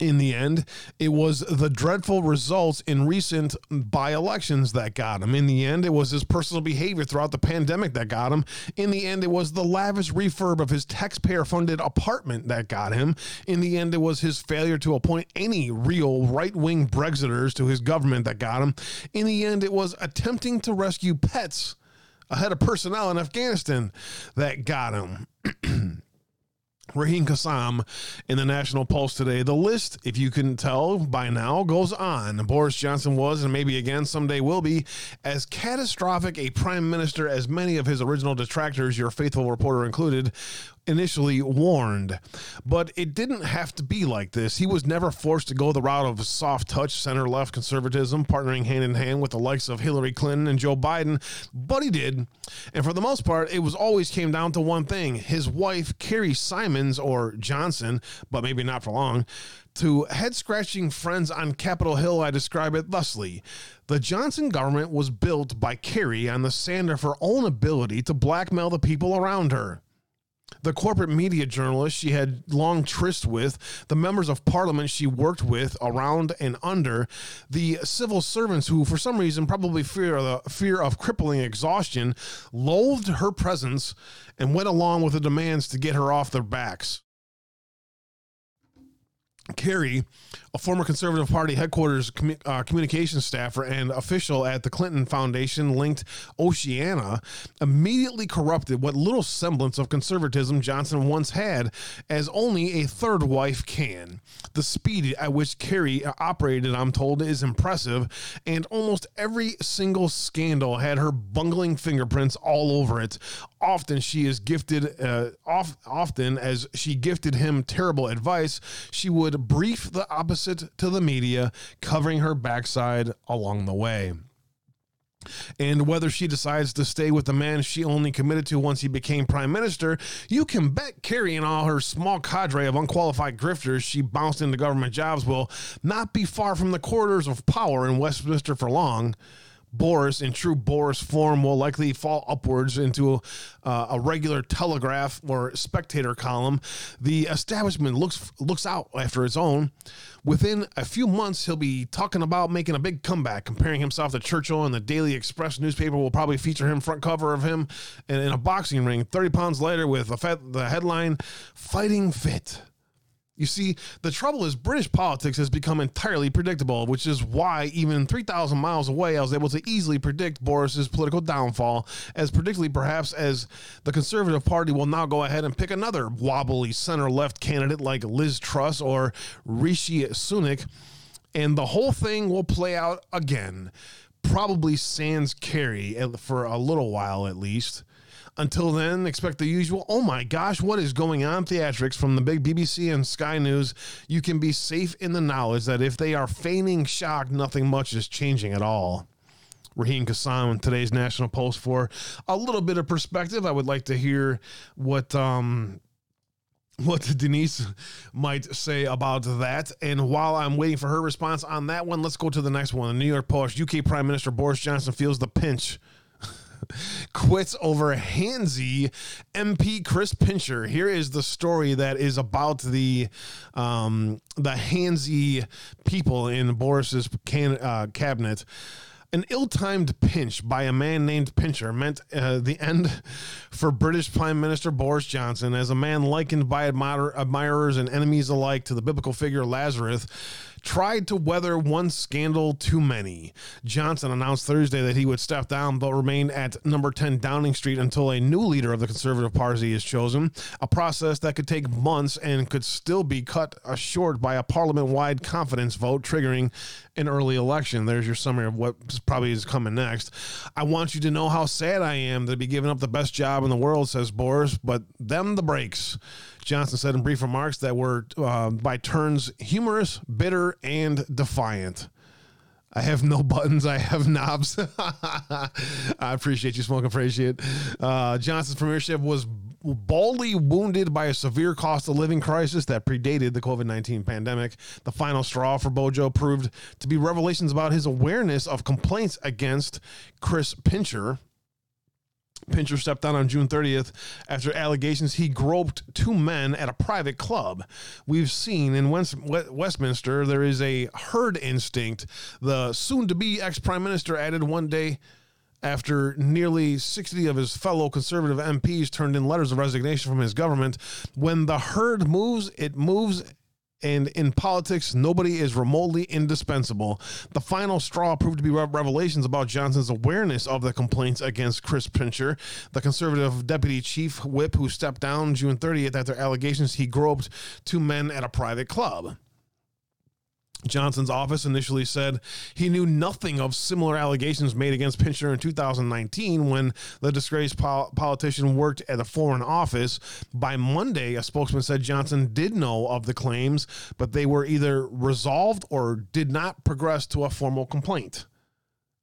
In the end, it was the dreadful results in recent by-elections that got him. In the end, it was his personal behavior throughout the pandemic that got him. In the end, it was the lavish refurb of his taxpayer-funded apartment that got him. In the end, it was his failure to appoint any real right-wing Brexiters to his government that got him. In the end, it was attempting to rescue pets ahead of personnel in Afghanistan that got him. Raheem Kassam in the National Post today. The list, if you couldn't tell by now, goes on. Boris Johnson was, and maybe again someday will be, as catastrophic a prime minister as many of his original detractors, your faithful reporter included, initially warned. But it didn't have to be like this. He was never forced to go the route of soft touch center-left conservatism, partnering hand in hand with the likes of Hillary Clinton and Joe Biden, but he did. And for the most part, it was always came down to one thing. His wife, Carrie Simons, or Johnson, but maybe not for long, to head-scratching friends on Capitol Hill, I describe it thusly. The Johnson government was built by Carrie on the sand of her own ability to blackmail the people around her. The corporate media journalists she had long tryst with, the members of parliament she worked with around and under, the civil servants who, for some reason, probably fear of crippling exhaustion, loathed her presence and went along with the demands to get her off their backs. Kerry, a former Conservative Party headquarters communications staffer and official at the Clinton Foundation-linked Oceana, immediately corrupted what little semblance of conservatism Johnson once had, as only a third wife can. The speed at which Kerry operated, I'm told, is impressive, and almost every single scandal had her bungling fingerprints all over it. Often she is gifted, often as she gifted him terrible advice, she would brief the opposite to the media, covering her backside along the way. And whether she decides to stay with the man she only committed to once he became prime minister, you can bet Carrie and all her small cadre of unqualified grifters she bounced into government jobs will not be far from the corridors of power in Westminster for long. Boris, in true Boris form, will likely fall upwards into a regular Telegraph or Spectator column. The establishment looks out after its own. Within a few months, he'll be talking about making a big comeback, comparing himself to Churchill, and the Daily Express newspaper will probably feature him front cover of him in a boxing ring 30 pounds later with the headline, "Fighting Fit." You see, the trouble is British politics has become entirely predictable, which is why even 3,000 miles away, I was able to easily predict Boris's political downfall, as predictably perhaps as the Conservative Party will now go ahead and pick another wobbly center-left candidate like Liz Truss or Rishi Sunak, and the whole thing will play out again, probably sans Kerry for a little while at least. Until then, expect the usual, oh my gosh, what is going on theatrics from the big BBC and Sky News. You can be safe in the knowledge that if they are feigning shock, nothing much is changing at all. Raheem Kassam in today's National Post. For a little bit of perspective, I would like to hear what Denise might say about that. And while I'm waiting for her response on that one, let's go to the next one. The New York Post, UK Prime Minister Boris Johnson feels the pinch. Quits over handsy MP Chris Pincher. Here is the story that is about the handsy people in Boris's cabinet. An ill-timed pinch by a man named Pincher meant the end for British Prime Minister Boris Johnson, as a man likened by admirers and enemies alike to the biblical figure Lazarus tried to weather one scandal too many. Johnson announced Thursday that he would step down but remain at number 10 Downing Street until a new leader of the Conservative Party is chosen, a process that could take months and could still be cut short by a parliament-wide confidence vote triggering an early election. There's your summary of what probably is coming next. I want you to know how sad I am to be giving up the best job in the world, says Boris, but them the breaks. Johnson said in brief remarks that were by turns humorous, bitter, and defiant. I have no buttons. I have knobs. I appreciate you, Smoke. Appreciate it. Johnson's premiership was boldly wounded by a severe cost of living crisis that predated the COVID-19 pandemic. The final straw for Bojo proved to be revelations about his awareness of complaints against Chris Pincher. Pincher stepped down on June 30th after allegations he groped two men at a private club. We've seen in Westminster there is a herd instinct. The soon-to-be ex-prime minister added one day after nearly 60 of his fellow Conservative MPs turned in letters of resignation from his government. When the herd moves, it moves, and in politics, nobody is remotely indispensable. The final straw proved to be revelations about Johnson's awareness of the complaints against Chris Pincher, the Conservative deputy chief whip who stepped down June 30th after allegations he groped two men at a private club. Johnson's office initially said he knew nothing of similar allegations made against Pincher in 2019 when the disgraced politician worked at a foreign office. By Monday, a spokesman said Johnson did know of the claims, but they were either resolved or did not progress to a formal complaint,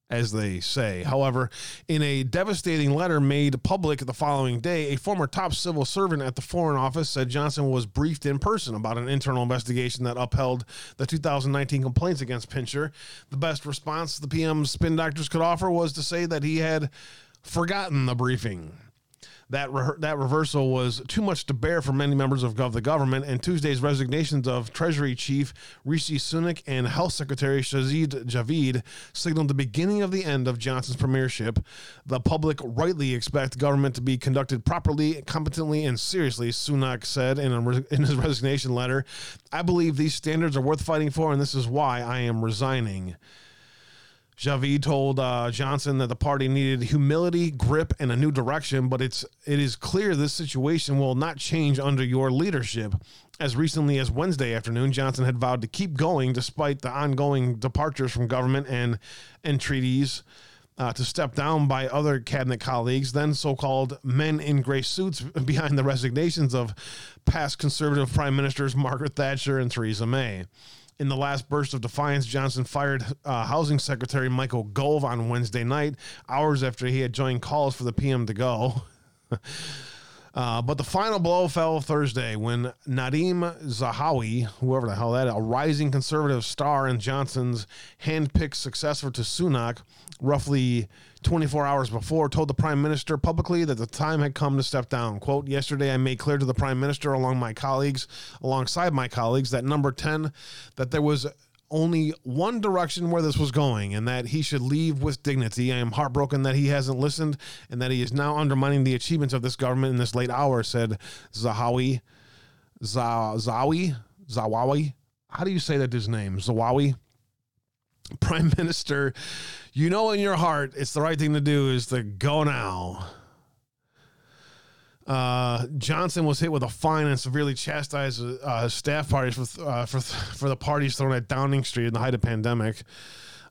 as they say. However, in a devastating letter made public the following day, a former top civil servant at the Foreign Office said Johnson was briefed in person about an internal investigation that upheld the 2019 complaints against Pincher. The best response the PM's spin doctors could offer was to say that he had forgotten the briefing. That reversal was too much to bear for many members of the government, and Tuesday's resignations of Treasury Chief Rishi Sunak and Health Secretary Sajid Javid signaled the beginning of the end of Johnson's premiership. The public rightly expect government to be conducted properly, competently, and seriously, Sunak said in his resignation letter. I believe these standards are worth fighting for, and this is why I am resigning. Javid told Johnson that the party needed humility, grip, and a new direction, but it is clear this situation will not change under your leadership. As recently as Wednesday afternoon, Johnson had vowed to keep going despite the ongoing departures from government and entreaties to step down by other cabinet colleagues, then so-called men in gray suits behind the resignations of past Conservative Prime Ministers Margaret Thatcher and Theresa May. In the last burst of defiance, Johnson fired Housing Secretary Michael Gove on Wednesday night, hours after he had joined calls for the PM to go. But the final blow fell Thursday when Nadeem Zahawi, whoever the hell that is, a rising conservative star and Johnson's hand-picked successor to Sunak, roughly 24 hours before, told the prime minister publicly that the time had come to step down. Quote, yesterday I made clear to the prime minister alongside my colleagues that number 10, that there was only one direction where this was going and that he should leave with dignity. I am heartbroken that he hasn't listened and that he is now undermining the achievements of this government in this late hour, said Zahawi. Zawawi. How do you say that his name? Zawawi? Prime Minister, you know in your heart it's the right thing to do is to go now. Johnson was hit with a fine and severely chastised his staff parties for the parties thrown at Downing Street in the height of pandemic,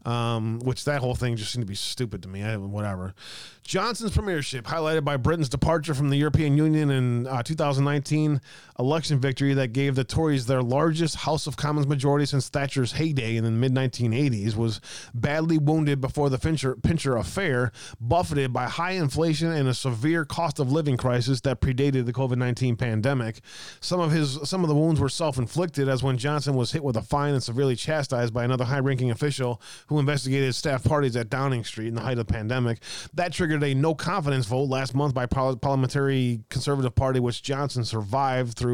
which that whole thing just seemed to be stupid to me. Whatever. Johnson's premiership, highlighted by Britain's departure from the European Union in 2019 election victory that gave the Tories their largest House of Commons majority since Thatcher's heyday in the mid-1980s, was badly wounded before the Pincher affair, buffeted by high inflation and a severe cost of living crisis that predated the COVID-19 pandemic. Some of the wounds were self-inflicted, as when Johnson was hit with a fine and severely chastised by another high-ranking official who investigated staff parties at Downing Street in the height of the pandemic. That triggered a no confidence vote last month by parliamentary Conservative Party, which Johnson survived through.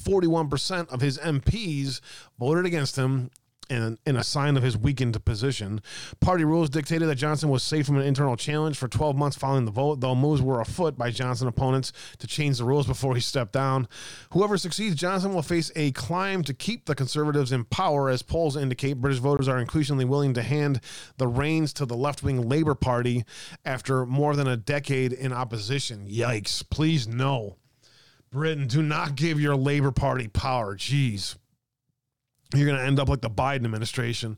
41% of his MPs voted against him in a sign of his weakened position. Party rules dictated that Johnson was safe from an internal challenge for 12 months following the vote, though moves were afoot by Johnson opponents to change the rules before he stepped down. Whoever succeeds Johnson will face a climb to keep the Conservatives in power. As polls indicate, British voters are increasingly willing to hand the reins to the left-wing Labour Party after more than a decade in opposition. Yikes. Please no. Britain, do not give your Labour Party power. Jeez. You're going to end up like the Biden administration.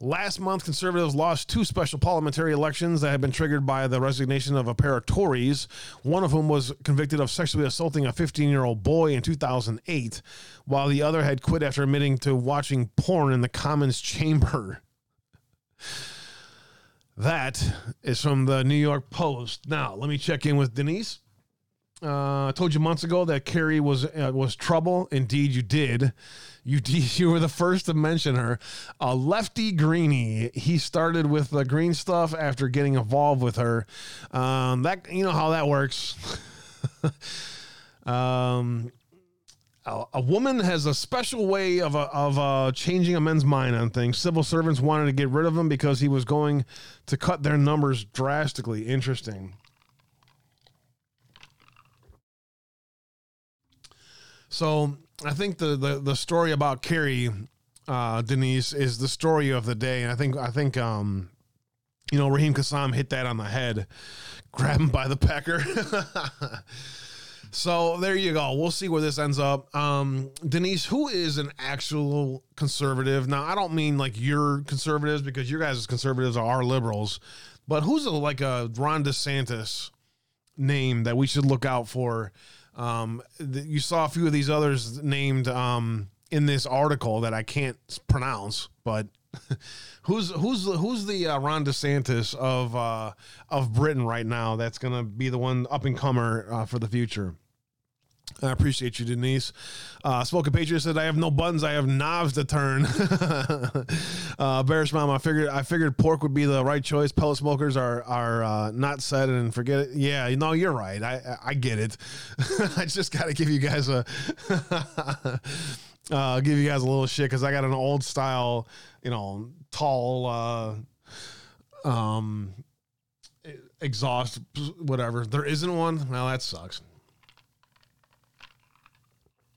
Last month, Conservatives lost two special parliamentary elections that had been triggered by the resignation of a pair of Tories, one of whom was convicted of sexually assaulting a 15-year-old boy in 2008, while the other had quit after admitting to watching porn in the Commons chamber. That is from the New York Post. Now, let me check in with Denise. I told you months ago that Carrie was trouble. Indeed, you did. You were the first to mention her. A lefty greenie. He started with the green stuff after getting involved with her. That you know how that works. A woman has a special way of changing a man's mind on things. Civil servants wanted to get rid of him because he was going to cut their numbers drastically. Interesting. So I think the story about Carrie, Denise, is the story of the day. And I think you know, Raheem Kassam hit that on the head. Grab him by the pecker. So there you go. We'll see where this ends up. Denise, who is an actual conservative? Now, I don't mean like your conservatives, because your guys' conservatives are our liberals. But who's like a Ron DeSantis name that we should look out for? You saw a few of these others named in this article that I can't pronounce, but who's the Ron DeSantis of Britain right now? That's going to be the one up and comer for the future. I appreciate you, Denise. Spoken Patriot said, I have no buttons. I have knobs to turn. Bearish Mom, I figured pork would be the right choice. Pellet smokers are not set and forget it. Yeah, no, you're right. I get it. I just got to give you guys a little shit, because I got an old style, you know, tall, exhaust, whatever. There isn't one. Well, that sucks.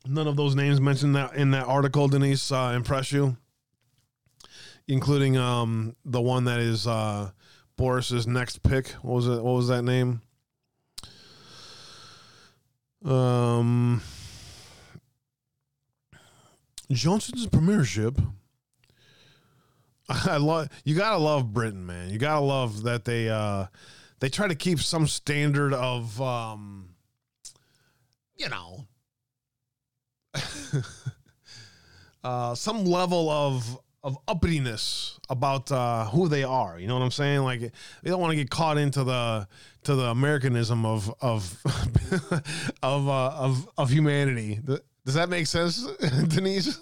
None of those names mentioned that in that article, Denise, impress you, including the one that is Boris's next pick. What was it? What was that name? Johnson's premiership. I love. You gotta love Britain, man. You gotta love that they try to keep some standard of you know. Some level of uppityness about who they are. You know what I'm saying? Like, they don't want to get caught into the Americanism of of humanity. Does that make sense, Denise?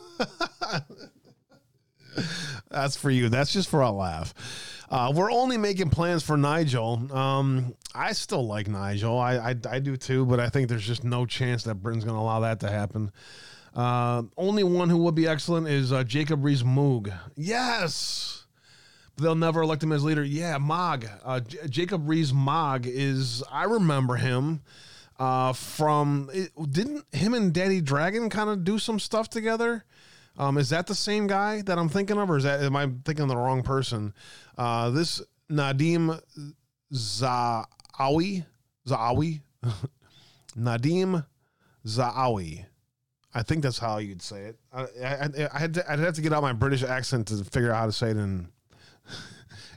That's for you. That's just for a laugh. We're only making plans for Nigel. I still like Nigel. I do too, but I think there's just no chance that Britain's going to allow that to happen. Only one who would be excellent is Jacob Rees-Mogg. Yes. But they'll never elect him as leader. Yeah, Mogg. Jacob Rees-Mogg is, I remember him from, didn't him and Daddy Dragon kind of do some stuff together? Is that the same guy that I'm thinking of, or is that, am I thinking of the wrong person? This Nadim Zahawi, Nadim Zahawi. I think that's how you'd say it. I'd have to get out my British accent to figure out how to say it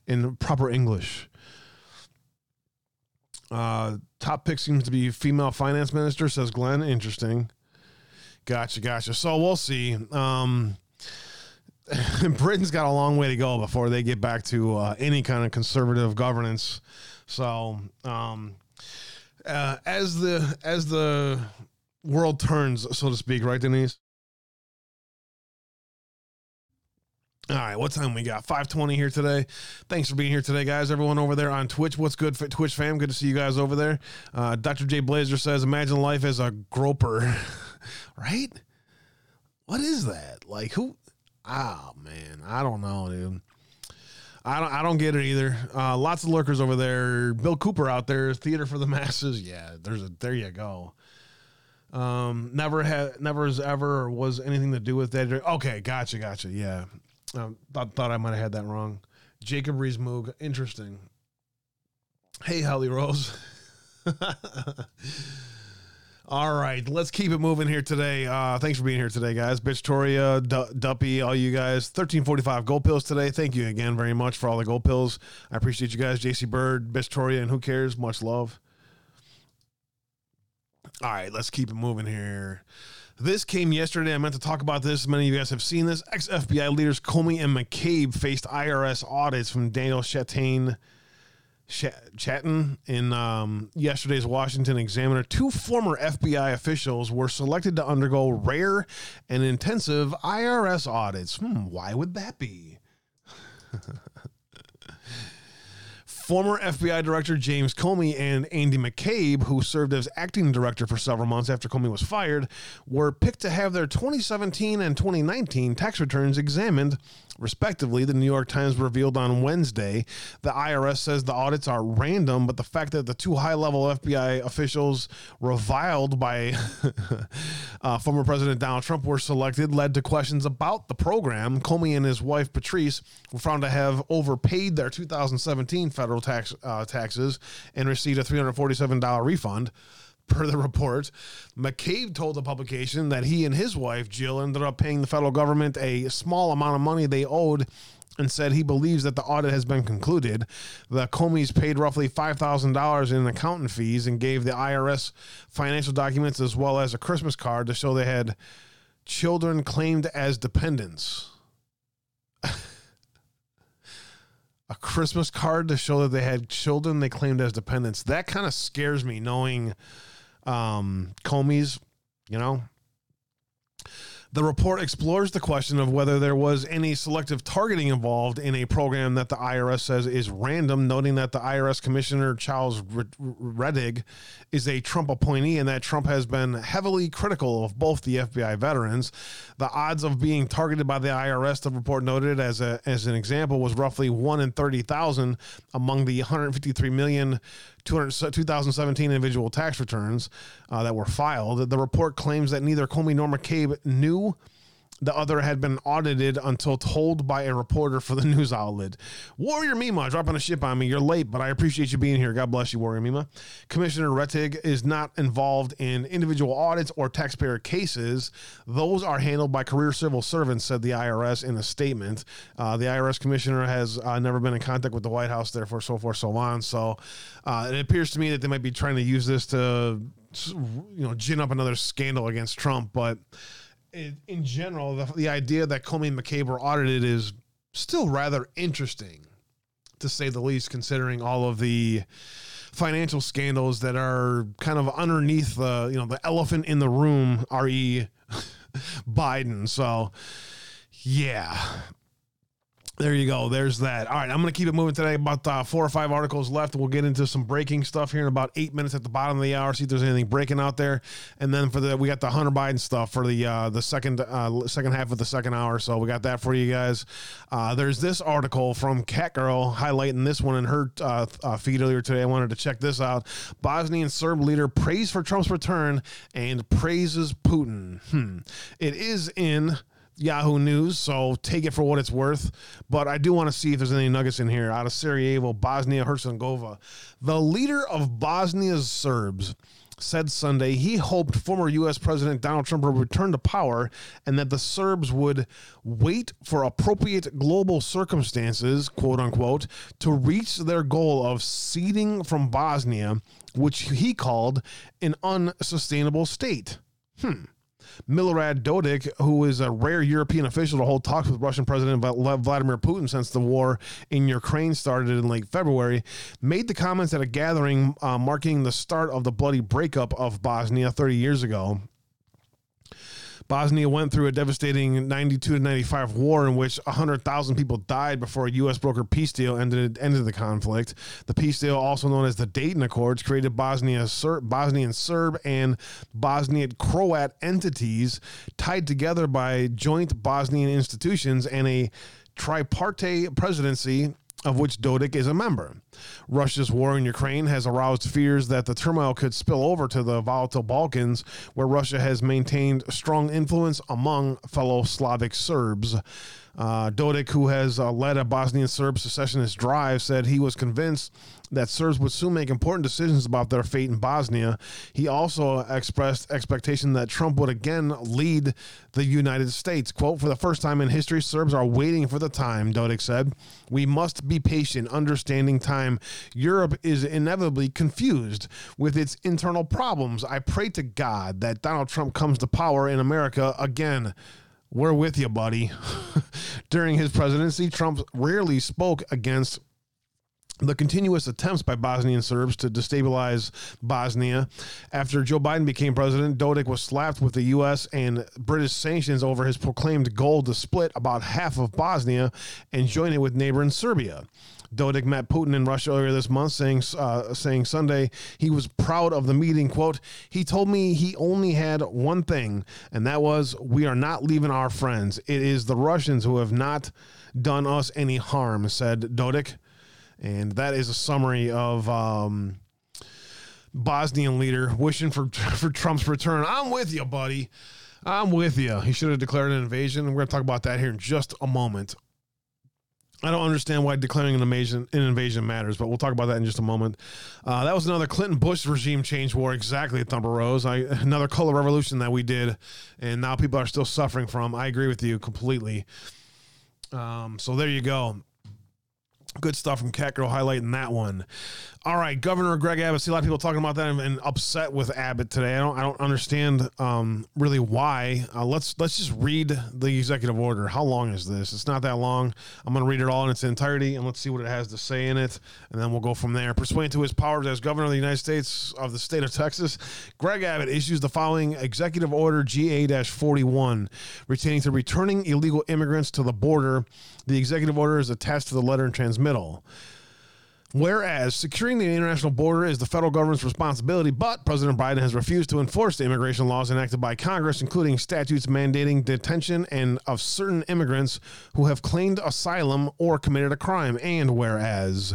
in proper English. Top pick seems to be female finance minister, says Glenn. Interesting. Gotcha. So we'll see. Britain's got a long way to go before they get back to any kind of conservative governance. So as the world turns, so to speak, right, Denise? All right, what time we got? 5:20 here today. Thanks for being here today, guys. Everyone over there on Twitch, what's good, Twitch fam? Good to see you guys over there. Dr. J. Blazer says, imagine life as a groper, right? What is that? Like, who? Oh, man, I don't know, dude. I don't get it either. Lots of lurkers over there. Bill Cooper out there, theater for the masses. Yeah, there you go. Never has ever was anything to do with that. Okay, gotcha. Yeah. I thought I might have had that wrong. Jacob Rees-Mogg, interesting. Hey, Holly Rose. All right, let's keep it moving here today. Thanks for being here today, guys. Bitch Toria, Duppy, all you guys. 1345 gold pills today. Thank you again very much for all the gold pills. I appreciate you guys. JC Bird, Bitch Toria, and who cares? Much love. All right, let's keep it moving here. This came yesterday. I meant to talk about this. Many of you guys have seen this. Ex-FBI leaders Comey and McCabe faced IRS audits from Daniel Chatton in yesterday's Washington Examiner. Two former FBI officials were selected to undergo rare and intensive IRS audits. Why would that be? Former FBI Director James Comey and Andy McCabe, who served as acting director for several months after Comey was fired, were picked to have their 2017 and 2019 tax returns examined, respectively. The New York Times revealed on Wednesday. The IRS says the audits are random, but the fact that the two high-level FBI officials reviled by former President Donald Trump were selected led to questions about the program. Comey and his wife, Patrice, were found to have overpaid their 2017 federal taxes and received a $347 refund, per the report. McCabe told the publication that he and his wife, Jill, ended up paying the federal government a small amount of money they owed and said he believes that the audit has been concluded. The Comeys paid roughly $5,000 in accountant fees and gave the IRS financial documents as well as a Christmas card to show they had children claimed as dependents. A Christmas card to show that they had children they claimed as dependents. That kind of scares me, knowing Comey's, you know. The report explores the question of whether there was any selective targeting involved in a program that the IRS says is random, noting that the IRS Commissioner Charles Rettig is a Trump appointee and that Trump has been heavily critical of both the FBI veterans. The odds of being targeted by the IRS, the report noted as an example, was roughly 1 in 30,000 among the 153 million 2017 individual tax returns that were filed. The report claims that neither Comey nor McCabe knew the other had been audited until told by a reporter for the news outlet. Warrior Mima dropping a ship on me. You're late, but I appreciate you being here. God bless you, Warrior Mima. Commissioner Rettig is not involved in individual audits or taxpayer cases. Those are handled by career civil servants, said the IRS in a statement. The IRS commissioner has never been in contact with the White House, therefore, so forth, so on. So it appears to me that they might be trying to use this to, you know, gin up another scandal against Trump, but in general, the idea that Comey and McCabe were audited is still rather interesting, to say the least, considering all of the financial scandals that are kind of underneath the, you know, the elephant in the room, re Biden. So, yeah. There you go. There's that. All right. I'm going to keep it moving today. About 4 or 5 articles left. We'll get into some breaking stuff here in about 8 minutes at the bottom of the hour. See if there's anything breaking out there. And then we got the Hunter Biden stuff for the second half of the second hour. So we got that for you guys. There's this article from Catgirl highlighting this one in her feed earlier today. I wanted to check this out. Bosnian Serb leader prays for Trump's return and praises Putin. It is in Yahoo News, so take it for what it's worth. But I do want to see if there's any nuggets in here out of Sarajevo, Bosnia-Herzegovina. The leader of Bosnia's Serbs said Sunday he hoped former U.S. President Donald Trump would return to power and that the Serbs would wait for appropriate global circumstances, quote unquote, to reach their goal of seceding from Bosnia, which he called an unsustainable state. Milorad Dodik, who is a rare European official to hold talks with Russian President Vladimir Putin since the war in Ukraine started in late February, made the comments at a gathering marking the start of the bloody breakup of Bosnia 30 years ago. Bosnia went through a devastating 92-95 war in which 100,000 people died before a U.S. brokered peace deal ended the conflict. The peace deal, also known as the Dayton Accords, created Bosnian Serb and Bosnian Croat entities tied together by joint Bosnian institutions and a tripartite presidency, of which Dodik is a member. Russia's war in Ukraine has aroused fears that the turmoil could spill over to the volatile Balkans, where Russia has maintained strong influence among fellow Slavic Serbs. Dodik, who has led a Bosnian Serb secessionist drive, said he was convinced that Serbs would soon make important decisions about their fate in Bosnia. He also expressed expectation that Trump would again lead the United States. Quote, for the first time in history, Serbs are waiting for the time, Dodik said. We must be patient, understanding time. Europe is inevitably confused with its internal problems. I pray to God that Donald Trump comes to power in America again. We're with you, buddy. During his presidency, Trump rarely spoke against the continuous attempts by Bosnian Serbs to destabilize Bosnia. After Joe Biden became president, Dodik was slapped with the U.S. and British sanctions over his proclaimed goal to split about half of Bosnia and join it with neighboring Serbia. Dodik met Putin in Russia earlier this month, saying Sunday he was proud of the meeting. Quote, he told me he only had one thing, and that was, we are not leaving our friends. It is the Russians who have not done us any harm, said Dodik. And that is a summary of Bosnian leader wishing for Trump's return. I'm with you, buddy. I'm with you. He should have declared an invasion. We're going to talk about that here in just a moment. I don't understand why declaring an invasion matters, but we'll talk about that in just a moment. That was another Clinton-Bush regime change war, exactly, Thumper Rose. Another color revolution that we did, and now people are still suffering from. I agree with you completely. So there you go. Good stuff from Catgirl highlighting that one. All right, Governor Greg Abbott. See a lot of people talking about that and upset with Abbott today. I don't understand really why. Let's just read the executive order. How long is this? It's not that long. I'm going to read it all in its entirety, and let's see what it has to say in it, and then we'll go from there. Pursuant to his powers as governor of the United States of the state of Texas, Greg Abbott issues the following executive order GA-41, pertaining to returning illegal immigrants to the border. The executive order is attached to the letter and transmittal. Whereas securing the international border is the federal government's responsibility, but President Biden has refused to enforce the immigration laws enacted by Congress, including statutes mandating detention and of certain immigrants who have claimed asylum or committed a crime. And whereas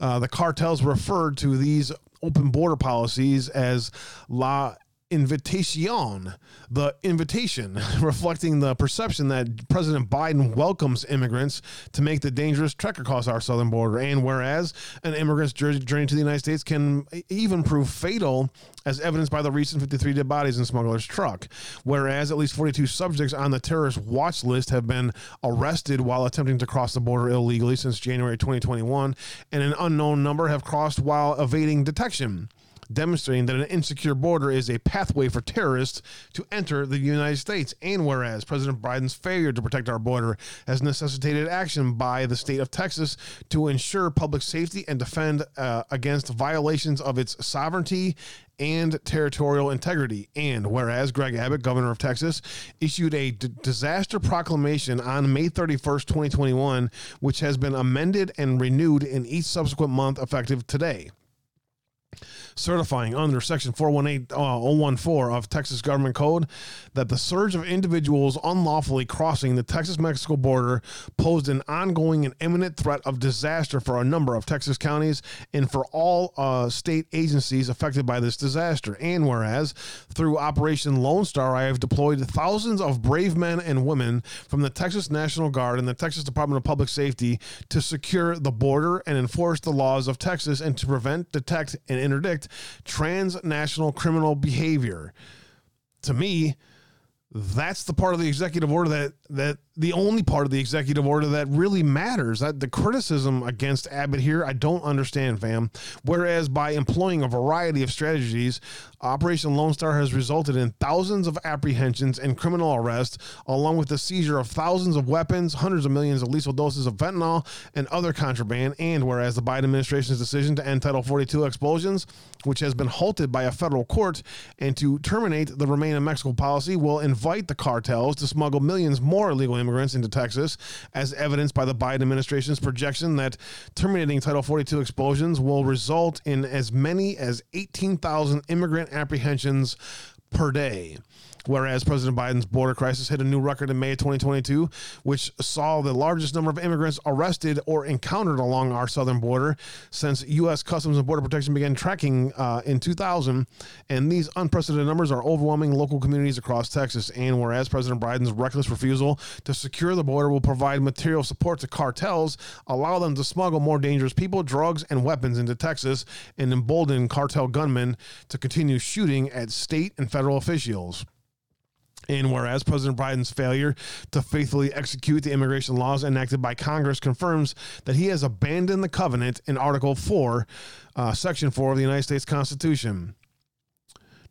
the cartels referred to these open border policies as La Invitación, the invitation, reflecting the perception that President Biden welcomes immigrants to make the dangerous trek across our southern border. And whereas an immigrant's journey to the United States can even prove fatal, as evidenced by the recent 53 dead bodies in smugglers' truck. Whereas at least 42 subjects on the terrorist watch list have been arrested while attempting to cross the border illegally since January 2021, and an unknown number have crossed while evading detection, demonstrating that an insecure border is a pathway for terrorists to enter the United States. And whereas President Biden's failure to protect our border has necessitated action by the state of Texas to ensure public safety and defend against violations of its sovereignty and territorial integrity. And whereas Greg Abbott, governor of Texas, issued a disaster proclamation on May 31st, 2021, which has been amended and renewed in each subsequent month effective today. certifying under Section 418-014 of Texas Government Code that the surge of individuals unlawfully crossing the Texas-Mexico border posed an ongoing and imminent threat of disaster for a number of Texas counties and for all state agencies affected by this disaster. And whereas through Operation Lone Star, I have deployed thousands of brave men and women from the Texas National Guard and the Texas Department of Public Safety to secure the border and enforce the laws of Texas and to prevent, detect, and interdict transnational criminal behavior. To me, that's the part of the executive order that the only part of the executive order that really matters. That the criticism against Abbott here, I don't understand, fam. Whereas by employing a variety of strategies, Operation Lone Star has resulted in thousands of apprehensions and criminal arrests, along with the seizure of thousands of weapons, hundreds of millions of lethal doses of fentanyl and other contraband. And whereas the Biden administration's decision to end Title 42 expulsions, which has been halted by a federal court, and to terminate the Remain in Mexico policy will invite the cartels to smuggle millions more illegal immigrants into Texas, as evidenced by the Biden administration's projection that terminating Title 42 expulsions will result in as many as 18,000 immigrant apprehensions per day. Whereas President Biden's border crisis hit a new record in May 2022, which saw the largest number of immigrants arrested or encountered along our southern border since U.S. Customs and Border Protection began tracking in 2000. And these unprecedented numbers are overwhelming local communities across Texas. And whereas President Biden's reckless refusal to secure the border will provide material support to cartels, allow them to smuggle more dangerous people, drugs, and weapons into Texas, and embolden cartel gunmen to continue shooting at state and federal officials. And whereas President Biden's failure to faithfully execute the immigration laws enacted by Congress confirms that he has abandoned the covenant in Article 4, Section 4 of the United States Constitution.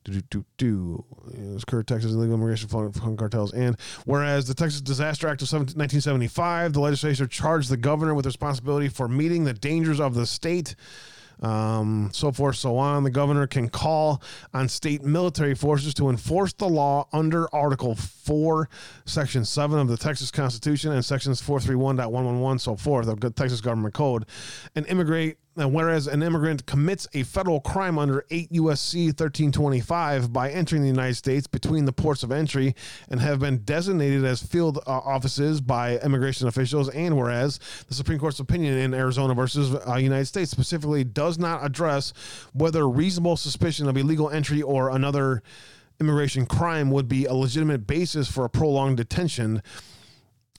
It's current Texas illegal immigration from cartels. And whereas the Texas Disaster Act of 1975, the legislature charged the governor with responsibility for meeting the dangers of the state. So forth, so on. The governor can call on state military forces to enforce the law under Article 4, Section 7 of the Texas Constitution and Sections 431.111, so forth, of the Texas Government Code, and immigrate. Now, whereas an immigrant commits a federal crime under 8 U.S.C. 1325 by entering the United States between the ports of entry and have been designated as field offices by immigration officials, and whereas the Supreme Court's opinion in Arizona versus United States specifically does not address whether reasonable suspicion of illegal entry or another immigration crime would be a legitimate basis for a prolonged detention,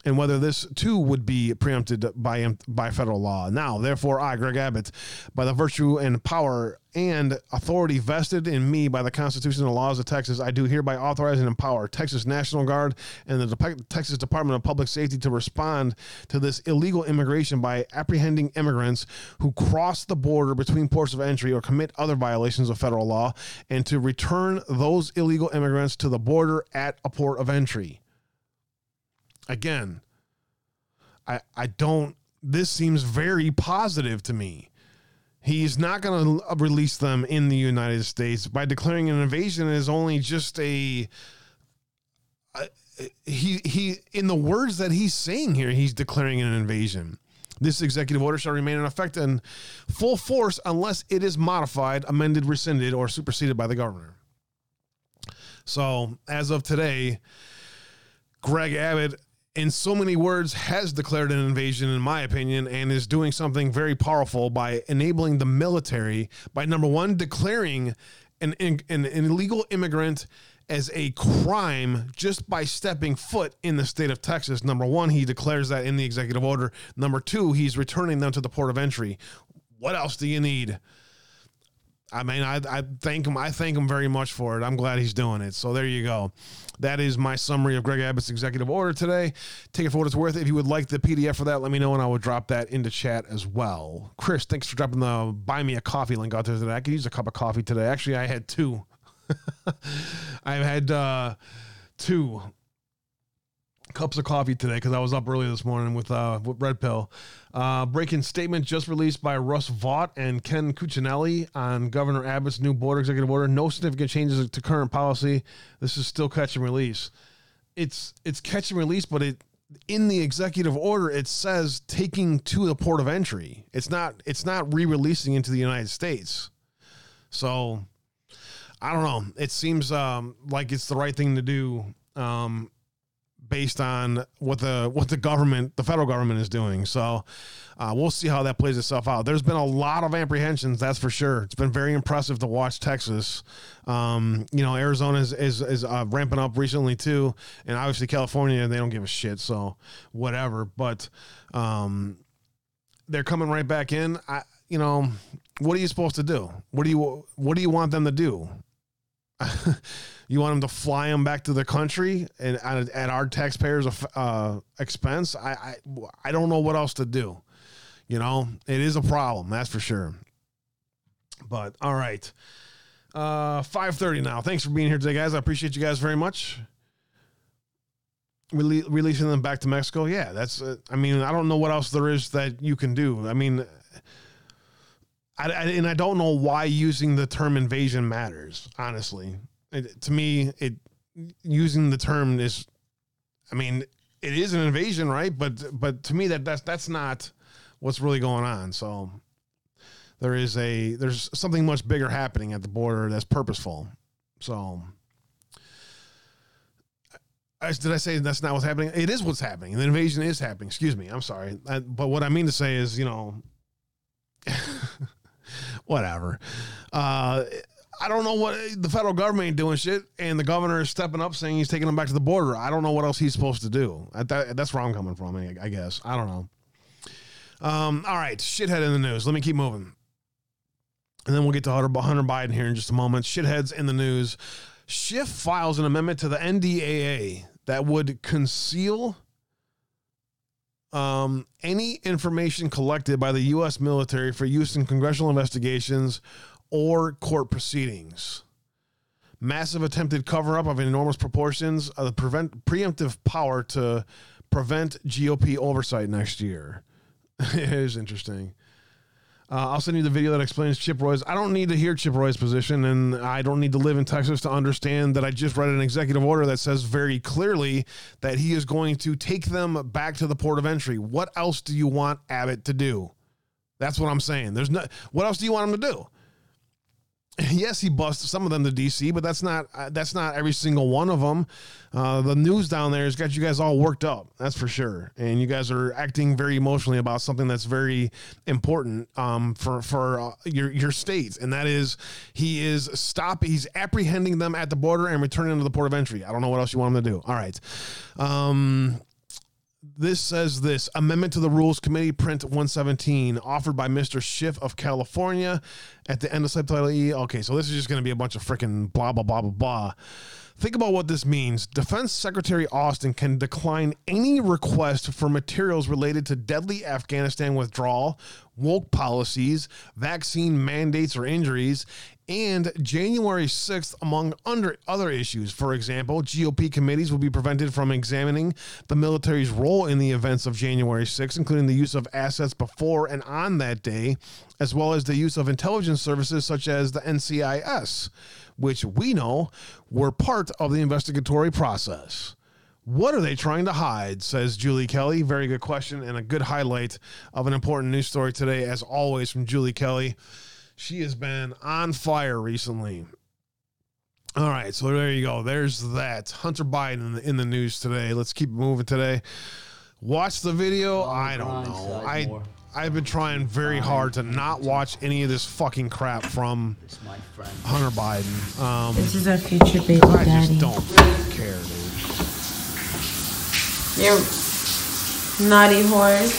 and whether this, too, would be preempted by federal law. Now, therefore, I, Greg Abbott, by the virtue and power and authority vested in me by the Constitution and laws of Texas, I do hereby authorize and empower Texas National Guard and the Texas Department of Public Safety to respond to this illegal immigration by apprehending immigrants who cross the border between ports of entry or commit other violations of federal law, and to return those illegal immigrants to the border at a port of entry. Again, this seems very positive to me. He's not going to release them in the United States by declaring an invasion is only just in the words that he's saying here, he's declaring an invasion. This executive order shall remain in effect in full force unless it is modified, amended, rescinded, or superseded by the governor. So as of today, Greg Abbott, in so many words, has declared an invasion, in my opinion, and is doing something very powerful by enabling the military by, number one, declaring an illegal immigrant as a crime just by stepping foot in the state of Texas. Number one, he declares that in the executive order. Number two, he's returning them to the port of entry. What else do you need? I mean, I thank him. I thank him very much for it. I'm glad he's doing it. So there you go. That is my summary of Greg Abbott's executive order today. Take it for what it's worth. If you would like the PDF for that, let me know, and I will drop that into chat as well. Chris, thanks for dropping the Buy Me a Coffee link out there today. I could use a cup of coffee today. Actually, I had two. I've had two cups of coffee today because I was up early this morning with Red Pill. Breaking statement just released by Russ Vaught and Ken Cuccinelli on Governor Abbott's new border executive order. No significant changes to current policy. This is still catch and release. It's catch and release, but in the executive order it says taking to the port of entry. It's not re-releasing into the United States. So I don't know. It seems like it's the right thing to do based on what the government, the federal government, is doing. So we'll see how that plays itself out. There's been a lot of apprehensions, that's for sure. It's been very impressive to watch Texas. You know, Arizona is ramping up recently too, and obviously California, they don't give a shit. So whatever, but they're coming right back in. You know, what are you supposed to do? What do you want them to do? You want them to fly them back to the country and at our taxpayers' expense? I don't know what else to do. You know, it is a problem, that's for sure. But all right, 5:30 now. Thanks for being here today, guys. I appreciate you guys very much. Releasing them back to Mexico. Yeah, that's. I mean, I don't know what else there is that you can do. I mean. And I don't know why using the term invasion matters, honestly. To me, using the term is, I mean, it is an invasion, right? But to me, that's not what's really going on. So there's something much bigger happening at the border that's purposeful. So did I say that's not what's happening? It is what's happening. The invasion is happening. Excuse me. I'm sorry. But what I mean to say is, you know. Whatever. I don't know what the federal government ain't doing shit, and the governor is stepping up saying he's taking them back to the border. I don't know what else he's supposed to do. That's where I'm coming from, I guess. I don't know. All right, shithead in the news. Let me keep moving. And then we'll get to Hunter Biden here in just a moment. Shitheads in the news. Schiff files an amendment to the NDAA that would conceal any information collected by the U.S. military for use in congressional investigations or court proceedings. Massive attempted cover-up of enormous proportions of the preemptive power to prevent GOP oversight next year. It is interesting. I'll send you the video that explains Chip Roy's. I don't need to hear Chip Roy's position, and I don't need to live in Texas to understand that I just read an executive order that says very clearly that he is going to take them back to the port of entry. What else do you want Abbott to do? That's what I'm saying. What else do you want him to do? Yes, he busts some of them to D.C., but that's not every single one of them. The news down there has got you guys all worked up, that's for sure. And you guys are acting very emotionally about something that's very important for your states, and that is he's apprehending them at the border and returning them to the port of entry. I don't know what else you want him to do. All right. This says this amendment to the Rules Committee print 117 offered by Mr. Schiff of California at the end of subtitle E. Okay, so this is just going to be a bunch of freaking blah, blah, blah, blah, blah. Think about what this means. Defense Secretary Austin can decline any request for materials related to deadly Afghanistan withdrawal, woke policies, vaccine mandates or injuries, and January 6th, among other issues. For example, GOP committees will be prevented from examining the military's role in the events of January 6th, including the use of assets before and on that day, as well as the use of intelligence services such as the NCIS, which we know were part of the investigatory process. What are they trying to hide, says Julie Kelly. Very good question and a good highlight of an important news story today, as always, from Julie Kelly. She has been on fire recently. All right, so there you go. There's that. Hunter Biden in the news today. Let's keep moving today. Watch the video. I don't know. I've been trying very hard to not watch any of this fucking crap from Hunter Biden. This is our future baby daddy. I just don't care, dude. You naughty horse.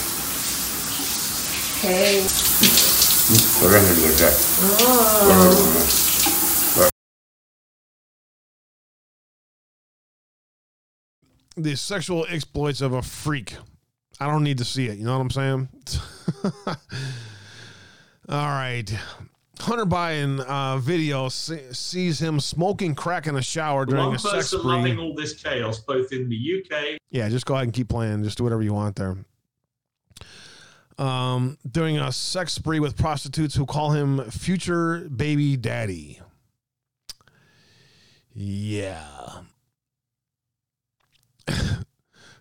Hey. We're going to do that. Oh. The sexual exploits of a freak. I don't need to see it. You know what I'm saying? All right. Hunter Biden video sees him smoking crack in a shower during a sex spree. One person loving all this chaos, both in the UK. Yeah, just go ahead and keep playing. Just do whatever you want there. During a sex spree with prostitutes who call him future baby daddy. Yeah.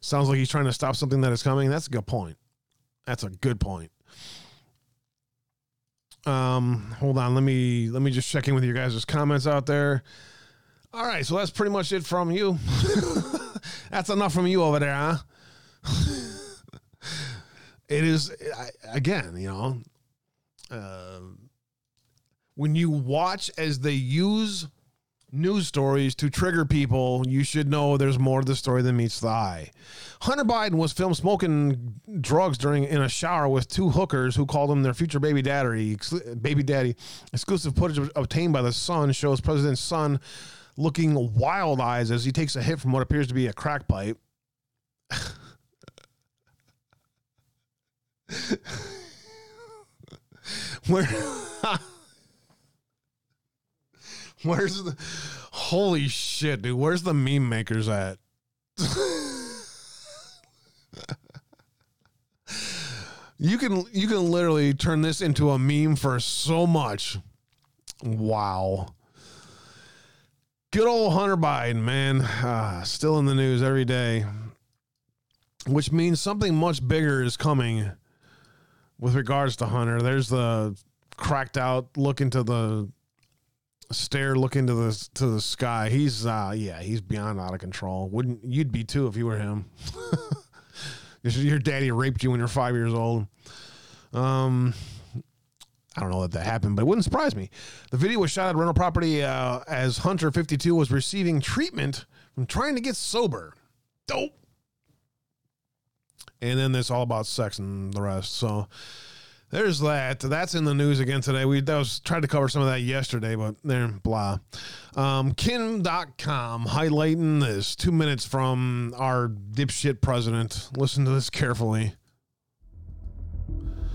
Sounds like he's trying to stop something that is coming. That's a good point. Hold on. Let me just check in with your guys' comments out there. All right. So that's pretty much it from you. That's enough from you over there, huh? It is, again, you know, when you watch as they use news stories to trigger people, you should know there's more to the story than meets the eye. Hunter Biden was filmed smoking drugs in a shower with two hookers who called him their future baby daddy. Exclusive footage obtained by The Sun shows president's son looking wild eyes as he takes a hit from what appears to be a crack pipe. Where's the holy shit, dude? Where's the meme makers at? You can literally turn this into a meme for so much. Wow. Good old Hunter Biden, man. Still in the news every day, which means something much bigger is coming with regards to Hunter. There's the cracked out look into the stare, look into the sky. He's he's beyond out of control. Wouldn't you'd be too if you were him? Your daddy raped you when you're 5 years old. I don't know that happened, but it wouldn't surprise me. The video was shot at rental property as Hunter 52 was receiving treatment from trying to get sober. Dope. And then it's all about sex and the rest. So there's that. That's in the news again today. We tried to cover some of that yesterday, but there, blah. Kim.com highlighting this 2 minutes from our dipshit president. Listen to this carefully.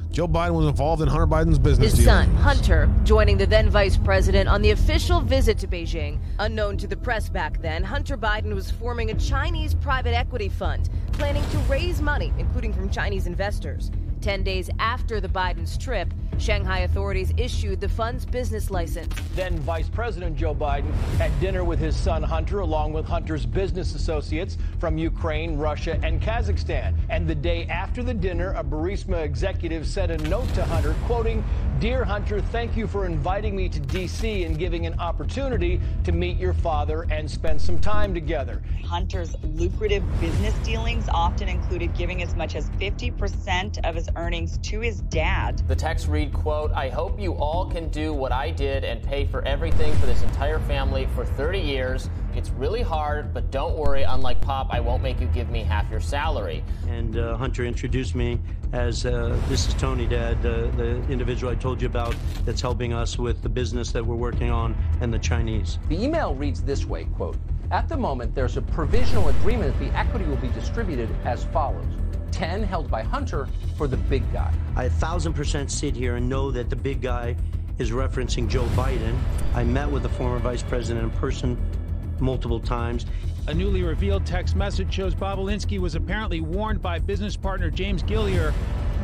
Joe Biden was involved in Hunter Biden's business deal. His son, Hunter, joining the then vice president on the official visit to Beijing. Unknown to the press back then, Hunter Biden was forming a Chinese private equity fund, planning to raise money, including from Chinese investors. 10 days after the Biden's trip, Shanghai authorities issued the fund's business license. Then Vice President Joe Biden had dinner with his son Hunter, along with Hunter's business associates from Ukraine, Russia, and Kazakhstan. And the day after the dinner, a Burisma executive sent a note to Hunter, quoting, "Dear Hunter, thank you for inviting me to D.C. and giving an opportunity to meet your father and spend some time together." Hunter's lucrative business dealings often included giving as much as 50% of his earnings to his dad. The text read, quote, "I hope you all can do what I did and pay for everything for this entire family for 30 years. It's really hard, but don't worry. Unlike Pop, I won't make you give me half your salary." And Hunter introduced me as this is Tony, Dad, the individual I told you about that's helping us with the business that we're working on and the Chinese. The email reads this way, quote, "At the moment, there's a provisional agreement that the equity will be distributed as follows. 10 held by Hunter for the big guy." I 1,000% sit here and know that the big guy is referencing Joe Biden. I met with the former vice president in person multiple times. A newly revealed text message shows Bobolinsky was apparently warned by business partner James Gillier,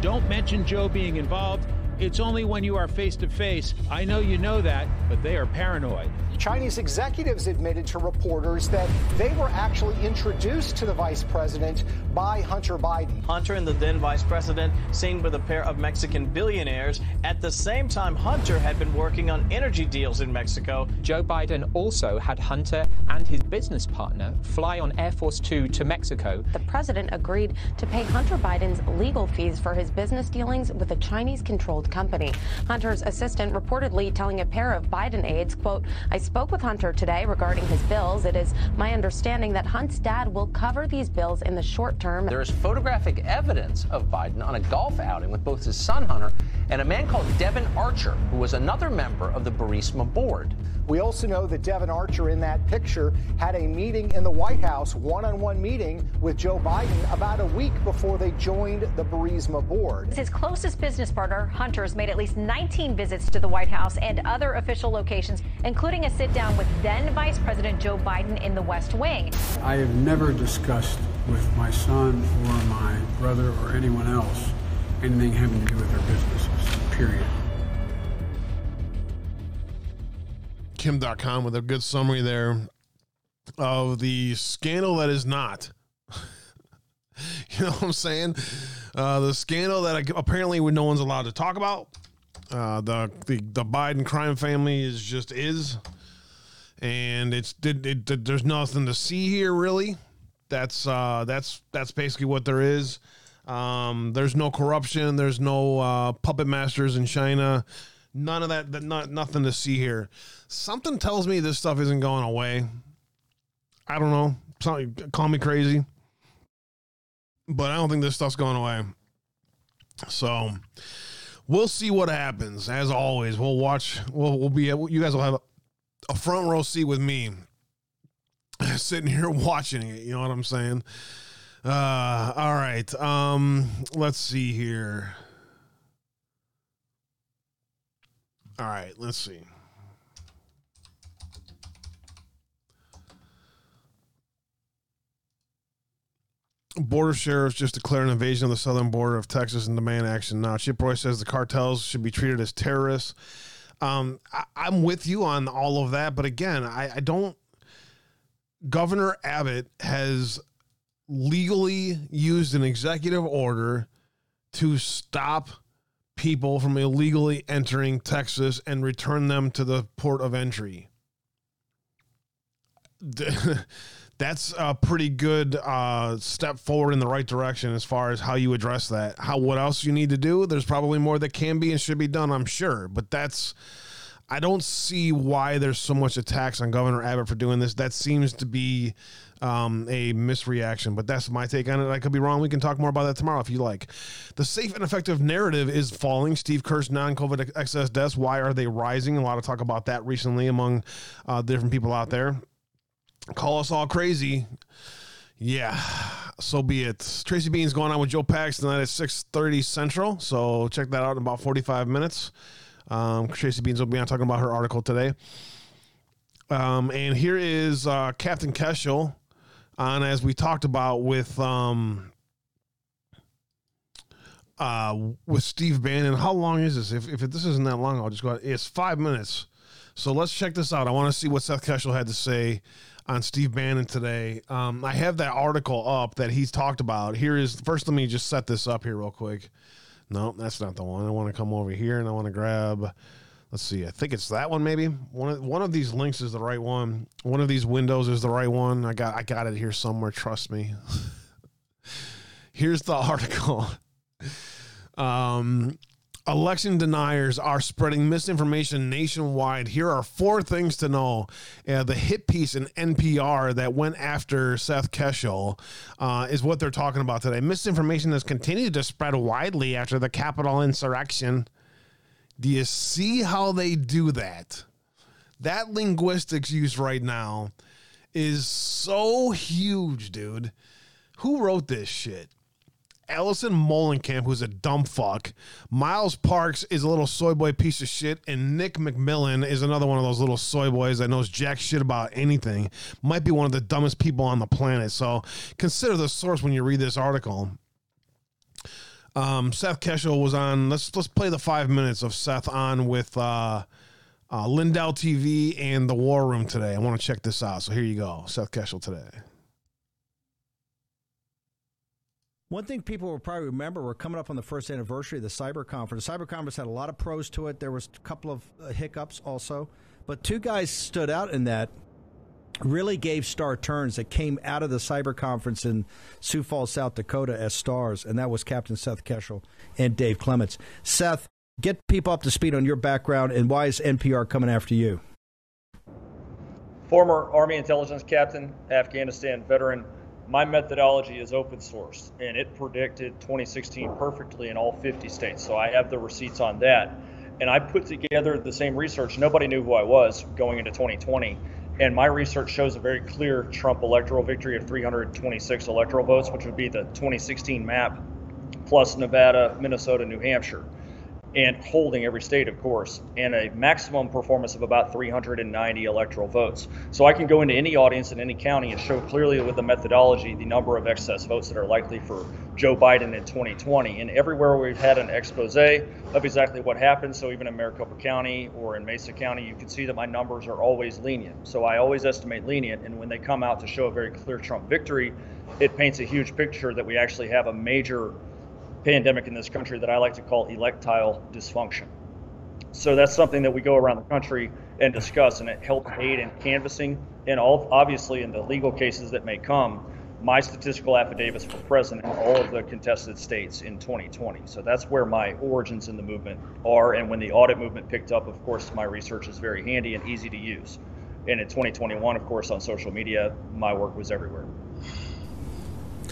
"Don't mention Joe being involved. It's only when you are face to face. I know you know that, but they are paranoid." Chinese executives admitted to reporters that they were actually introduced to the vice president by Hunter Biden. Hunter and the then vice president seen with a pair of Mexican billionaires. At the same time, Hunter had been working on energy deals in Mexico. Joe Biden also had Hunter and his business partner fly on Air Force Two to Mexico. The president agreed to pay Hunter Biden's legal fees for his business dealings with a Chinese-controlled company. Hunter's assistant reportedly telling a pair of Biden aides, quote, "I spoke with Hunter today regarding his bills. It is my understanding that Hunt's dad will cover these bills in the short term." There is photographic evidence of Biden on a golf outing with both his son Hunter and a man called Devin Archer, who was another member of the Burisma board. We also know that Devin Archer in that picture had a meeting in the White House, one-on-one meeting with Joe Biden about a week before they joined the Burisma board. His closest business partner, Hunter, has made at least 19 visits to the White House and other official locations, including a sit down with then Vice President Joe Biden in the West Wing. I have never discussed with my son or my brother or anyone else anything having to do with their businesses, period. Kim.com with a good summary there of the scandal that is not. You know what I'm saying? The scandal that apparently no one's allowed to talk about. The Biden crime family is just is, and there's nothing to see here really. That's basically what there is. There's no corruption. There's no puppet masters in China. None of that. Nothing to see here. Something tells me this stuff isn't going away. I don't know. Call me crazy, but I don't think this stuff's going away. So we'll see what happens. As always, we'll watch. We'll be. You guys will have a front row seat with me, sitting here watching it. You know what I'm saying? All right. Let's see here. All right. Let's see. Border sheriffs just declared an invasion of the southern border of Texas and demand action now. Chip Roy says the cartels should be treated as terrorists. I'm with you on all of that, but again, I don't. Governor Abbott has legally used an executive order to stop people from illegally entering Texas and return them to the port of entry. That's a pretty good step forward in the right direction as far as how you address that. What else you need to do? There's probably more that can be and should be done, I'm sure. But I don't see why there's so much attacks on Governor Abbott for doing this. That seems to be a misreaction, but that's my take on it. I could be wrong. We can talk more about that tomorrow if you like. The safe and effective narrative is falling. Steve Kirsch, non-COVID excess deaths. Why are they rising? A lot of talk about that recently among different people out there. Call us all crazy. Yeah, so be it. Tracy Beans going on with Joe Pax tonight at 6:30 Central. So check that out in about 45 minutes. Tracy Beans will be on talking about her article today. And here is Captain Keshel on, as we talked about with Steve Bannon. How long is this? If this isn't that long, I'll just go ahead. It's 5 minutes. So let's check this out. I want to see what Seth Keshel had to say on Steve Bannon today. I have that article up that he's talked about. Here is, first, let me just set this up here real quick. No, that's not the one. I want to come over here and I want to grab, let's see, I think it's that one maybe. One of these links is the right one. One of these windows is the right one. I got it here somewhere, trust me. Here's the article. Election deniers are spreading misinformation nationwide. Here are 4 things to know. The hit piece in NPR that went after Seth Keshel is what they're talking about today. Misinformation has continued to spread widely after the Capitol insurrection. Do you see how they do that? That linguistics use right now is so huge, dude. Who wrote this shit? Allison Molenkamp, who's a dumb fuck. Miles Parks is a little soy boy piece of shit. And Nick McMillan is another one of those little soy boys that knows jack shit about anything. Might be one of the dumbest people on the planet. So consider the source when you read this article. Seth Keshel was on. Let's play the 5 minutes of Seth on with Lindell TV and the War Room today. I want to check this out. So here you go. Seth Keshel today. One thing people will probably remember, we're coming up on the first anniversary of the cyber conference. The cyber conference had a lot of pros to it. There was a couple of hiccups also. But 2 guys stood out in that, really gave star turns that came out of the cyber conference in Sioux Falls, South Dakota as stars. And that was Captain Seth Keshel and Dave Clements. Seth, get people up to speed on your background and why is NPR coming after you? Former Army intelligence captain, Afghanistan veteran. My methodology is open source, and it predicted 2016 perfectly in all 50 states, so I have the receipts on that. And I put together the same research. Nobody knew who I was going into 2020, and my research shows a very clear Trump electoral victory of 326 electoral votes, which would be the 2016 map, plus Nevada, Minnesota, New Hampshire, and holding every state, of course, and a maximum performance of about 390 electoral votes. So I can go into any audience in any county and show clearly with the methodology the number of excess votes that are likely for Joe Biden in 2020. And everywhere we've had an expose of exactly what happened, so even in Maricopa County or in Mesa County, you can see that my numbers are always lenient. So I always estimate lenient, and when they come out to show a very clear Trump victory, it paints a huge picture that we actually have a major pandemic in this country that I like to call electile dysfunction. So that's something that we go around the country and discuss, and it helps aid in canvassing and all, obviously, in the legal cases that may come. My statistical affidavits were present in all of the contested states in 2020. So that's where my origins in the movement are. And when the audit movement picked up, of course, my research is very handy and easy to use. And in 2021, of course, on social media, my work was everywhere.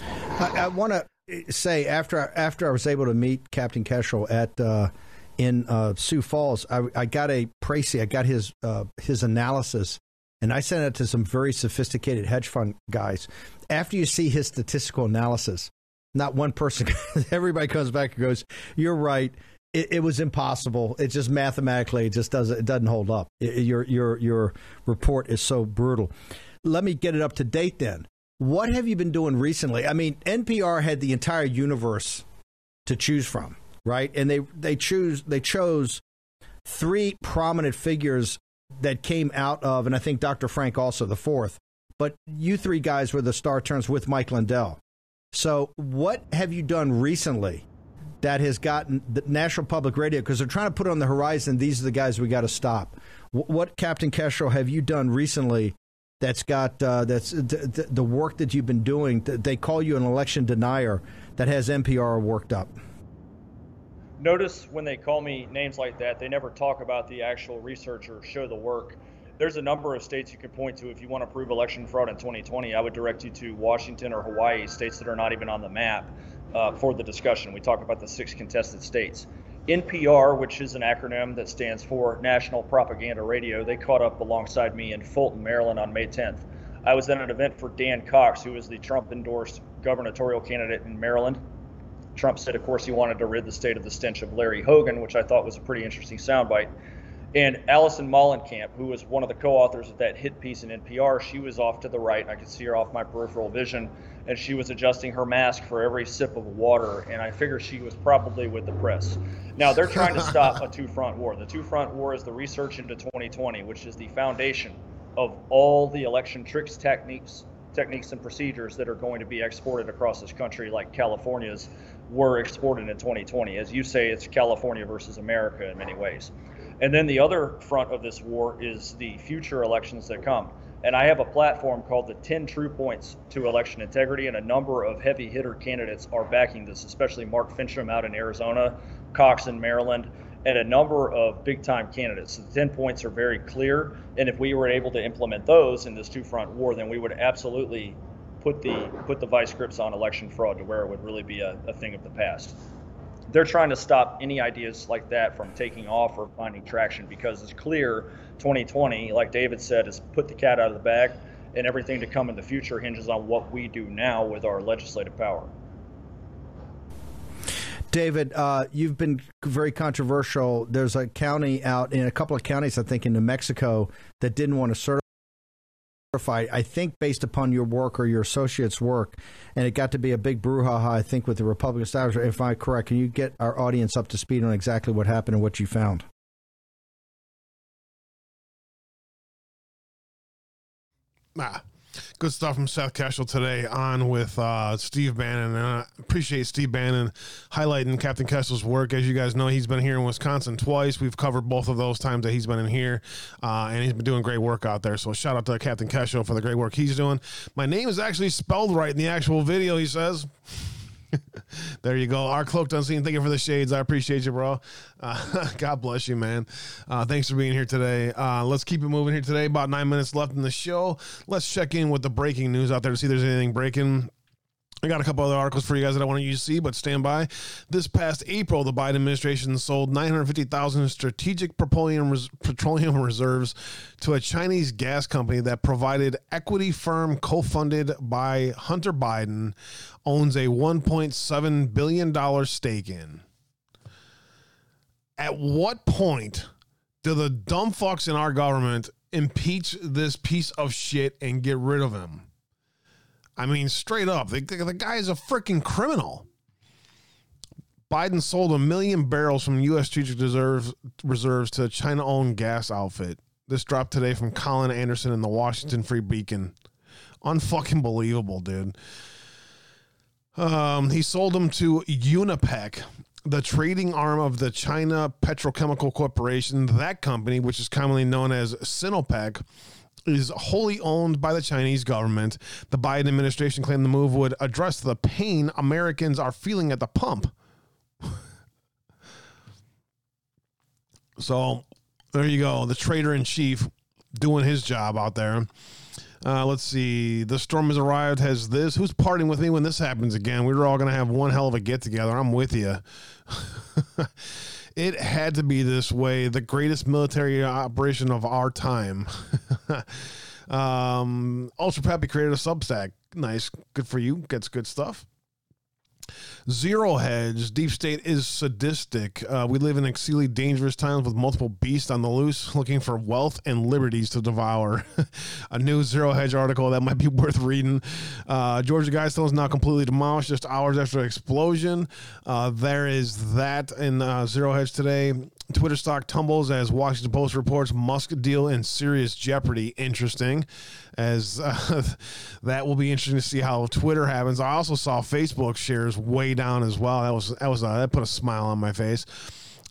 I want to say, after I was able to meet Captain Keshel at in Sioux Falls, I got a Tracy. I got his analysis, and I sent it to some very sophisticated hedge fund guys. After you see his statistical analysis, not one person, everybody comes back and goes, "You're right. It was impossible. It just mathematically, it doesn't hold up. Your report is so brutal." Let me get it up to date then. What have you been doing recently? I mean, NPR had the entire universe to choose from, right? And they chose three prominent figures that came out of, and I think Dr. Frank also, the fourth. But you three guys were the star turns with Mike Lindell. So what have you done recently that has gotten the National Public Radio, because they're trying to put on the horizon, these are the guys we got to stop. What, Captain Keshel, have you done recently that's got the work that you've been doing? They call you an election denier that has NPR worked up. Notice when they call me names like that, they never talk about the actual research or show the work. There's a number of states you can point to. If you want to prove election fraud in 2020, I would direct you to Washington or Hawaii, states that are not even on the map for the discussion. We talk about the 6 contested states. NPR, which is an acronym that stands for National Propaganda Radio, they caught up alongside me in Fulton, Maryland on May 10th. I was at an event for Dan Cox, who is the Trump-endorsed gubernatorial candidate in Maryland. Trump said, of course, he wanted to rid the state of the stench of Larry Hogan, which I thought was a pretty interesting soundbite. And Allison Mollenkamp, who was one of the co-authors of that hit piece in NPR, she was off to the right, and I could see her off my peripheral vision, and she was adjusting her mask for every sip of water, and I figured she was probably with the press. Now, they're trying to stop a two-front war. The two-front war is the research into 2020, which is the foundation of all the election tricks, techniques, and procedures that are going to be exported across this country, like California's were exported in 2020. As you say, it's California versus America in many ways. And then the other front of this war is the future elections that come. And I have a platform called the 10 True Points to Election Integrity, and a number of heavy hitter candidates are backing this, especially Mark Fincham out in Arizona, Cox in Maryland, and a number of big time candidates. So the 10 points are very clear. And if we were able to implement those in this two front war, then we would absolutely put the vice grips on election fraud to where it would really be a thing of the past. They're trying to stop any ideas like that from taking off or finding traction, because it's clear 2020, like David said, is put the cat out of the bag, and everything to come in the future hinges on what we do now with our legislative power. David, you've been very controversial. There's a county out in a couple of counties, I think, in New Mexico that didn't want to certify. I think based upon your work or your associates' work, and it got to be a big brouhaha, I think, with the Republican establishment. If I'm correct, can you get our audience up to speed on exactly what happened and what you found? Good stuff from Seth Keshel today on with Steve Bannon. And I appreciate Steve Bannon highlighting Captain Keshel's work. As you guys know, he's been here in Wisconsin twice. We've covered both of those times that he's been in here, and he's been doing great work out there. So shout out to Captain Keshel for the great work he's doing. My name is actually spelled right in the actual video, he says. There you go. Our Cloaked Unseen, thank you for the shades. I appreciate you, bro. God bless you, man. Thanks for being here today. Let's keep it moving here today. About 9 minutes left in the show. Let's check in with the breaking news out there to see if there's anything breaking. I got a couple other articles for you guys that I want you to see, but stand by. This past April, the Biden administration sold 950,000 strategic petroleum reserves to a Chinese gas company that provided equity firm co-funded by Hunter Biden owns a $1.7 billion stake in. At what point do the dumb fucks in our government impeach this piece of shit and get rid of him? I mean, straight up, the guy is a freaking criminal. Biden sold 1 million barrels from U.S. strategic reserves to a China-owned gas outfit. This dropped today from Colin Anderson in the Washington Free Beacon. Unfucking believable, dude. He sold them to UNIPEC, the trading arm of the China Petrochemical Corporation, that company, which is commonly known as Sinopec, is wholly owned by the Chinese government. The Biden administration claimed the move would address the pain Americans are feeling at the pump. So there you go. The traitor in chief doing his job out there. Let's see. The storm has arrived. Has this? Who's partying with me when this happens again? We were all going to have one hell of a get together. I'm with you. It had to be this way. The greatest military operation of our time. Ultra Pappy created a Substack. Nice. Good for you. Gets good stuff. Zero Hedge. Deep State is sadistic. We live in exceedingly dangerous times with multiple beasts on the loose looking for wealth and liberties to devour. A new Zero Hedge article that might be worth reading. Georgia Guidestones now completely demolished just hours after the explosion. There is that in Zero Hedge today. Twitter stock tumbles as Washington Post reports Musk deal in serious jeopardy. Interesting, as that will be interesting to see how Twitter happens. I also saw Facebook shares way down as well. That put a smile on my face.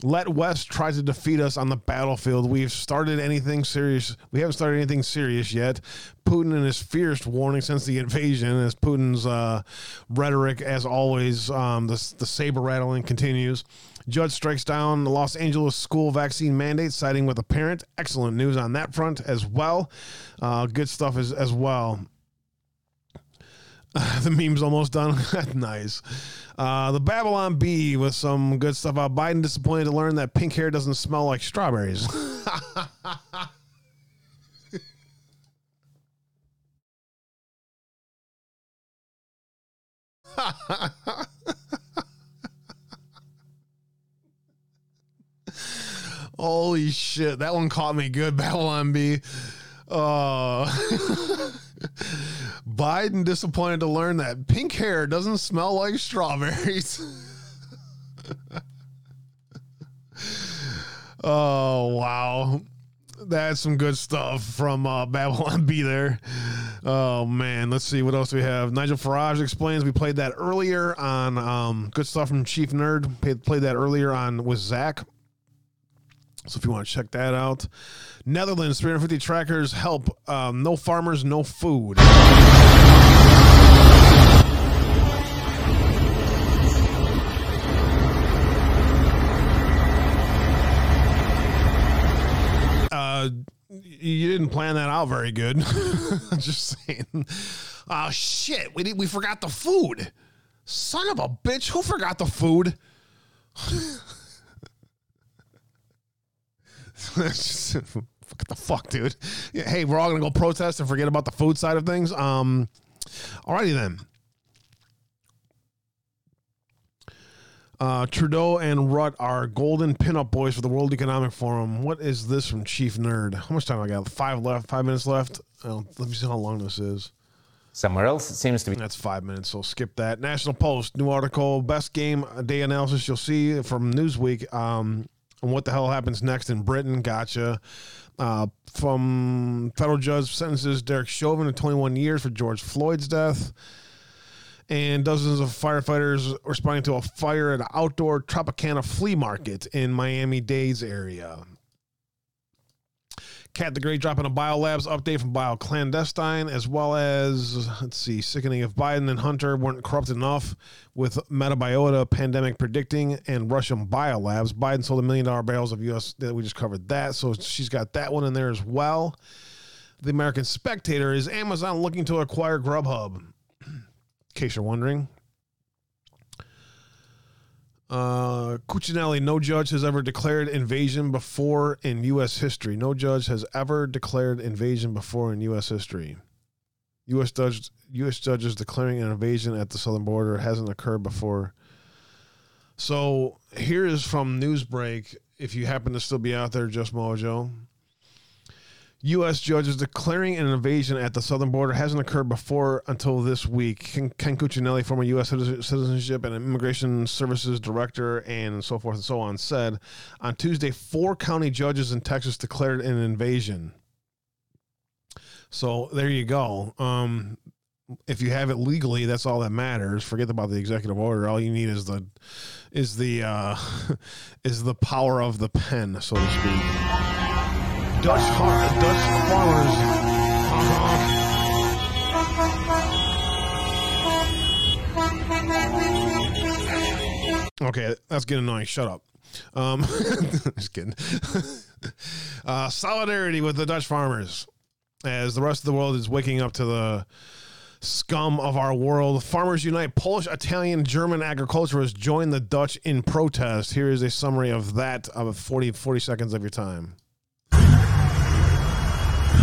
Let West try to defeat us on the battlefield. We haven't started anything serious yet. Putin and his fierce warning since the invasion, as Putin's rhetoric, as always, the saber rattling continues. Judge strikes down the Los Angeles school vaccine mandate, siding with a parent. Excellent news on that front as well. Good stuff as well. The meme's almost done. Nice. The Babylon Bee with some good stuff out. Biden disappointed to learn that pink hair doesn't smell like strawberries. Holy shit. That one caught me good. Babylon Bee. Biden disappointed to learn that pink hair doesn't smell like strawberries. Oh, wow. That's some good stuff from Babylon Bee there. Oh, man. Let's see. What else do we have? Nigel Farage explains. We played that earlier on. Good stuff from Chief Nerd. Played that earlier on with Zach. So if you want to check that out. Netherlands, 350 trackers help. No farmers, no food. You didn't plan that out very good. Just saying. Oh, shit. We forgot the food. Son of a bitch. Who forgot the food? What the fuck, dude? Yeah, hey, we're all gonna go protest and forget about the food side of things. Alrighty then. Trudeau and Rutt are golden pinup boys for the World Economic Forum. What is this from Chief Nerd? How much time I got? 5 minutes left. Let me see how long this is. Somewhere else, it seems to be. That's 5 minutes, so skip that. National Post, new article, best game day analysis you'll see from Newsweek. And what the hell happens next in Britain? Gotcha. From federal judge sentences Derek Chauvin to 21 years for George Floyd's death. And dozens of firefighters responding to a fire at an outdoor Tropicana flea market in Miami-Dade's area. Cat the Great dropping a BioLabs update from BioClandestine, as well as, let's see, sickening if Biden and Hunter weren't corrupt enough with Metabiota, pandemic predicting, and Russian BioLabs. Biden sold $1 million barrels of U.S. We just covered that, so she's got that one in there as well. The American Spectator, is Amazon looking to acquire Grubhub? In case you're wondering. Cuccinelli, no judge has ever declared invasion before in U.S. history. No judge has ever declared invasion before in U.S. history. U.S. judges declaring an invasion at the southern border hasn't occurred before. So here is from Newsbreak, if you happen to still be out there, Just Mojo. U.S. judges declaring an invasion at the southern border hasn't occurred before until this week. Ken Cuccinelli, former U.S. Citizenship and Immigration Services Director and so forth and so on, said on Tuesday, 4 county judges in Texas declared an invasion. So there you go. if you have it legally, that's all that matters. Forget about the executive order. All you need is the power of the pen, so to speak. Dutch farmers. Okay, that's getting annoying. Shut up. Just kidding. Solidarity with the Dutch farmers. As the rest of the world is waking up to the scum of our world, farmers unite. Polish, Italian, German agriculturists join the Dutch in protest. Here is a summary of that, of 40 seconds of your time.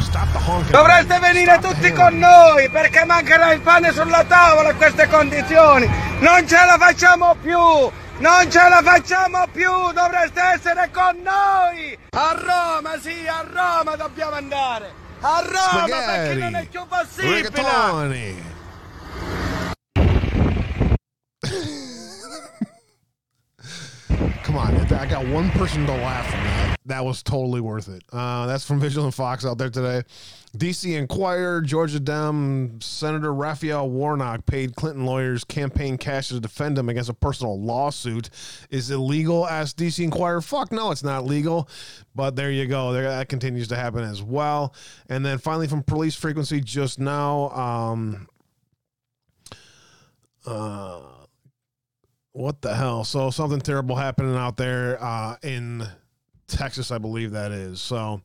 Stop the honking. Dovreste venire tutti con noi perché mancherà il pane sulla tavola in queste condizioni. Non ce la facciamo più. Non ce la facciamo più, dovreste essere con noi! A Roma, sì, a Roma dobbiamo andare! A Roma, spaghetti, perché non è più possibile! Come on, I got one person to laugh at that. That was totally worth it. That's from Vigilant Fox out there today. D.C. Inquirer, Georgia Dem, Senator Raphael Warnock paid Clinton lawyers campaign cash to defend him against a personal lawsuit. Is it legal? Asked D.C. Inquirer. Fuck no, it's not legal. But there you go. That continues to happen as well. And then finally from Police Frequency just now, what the hell? So something terrible happening out there in Texas, I believe that is. So,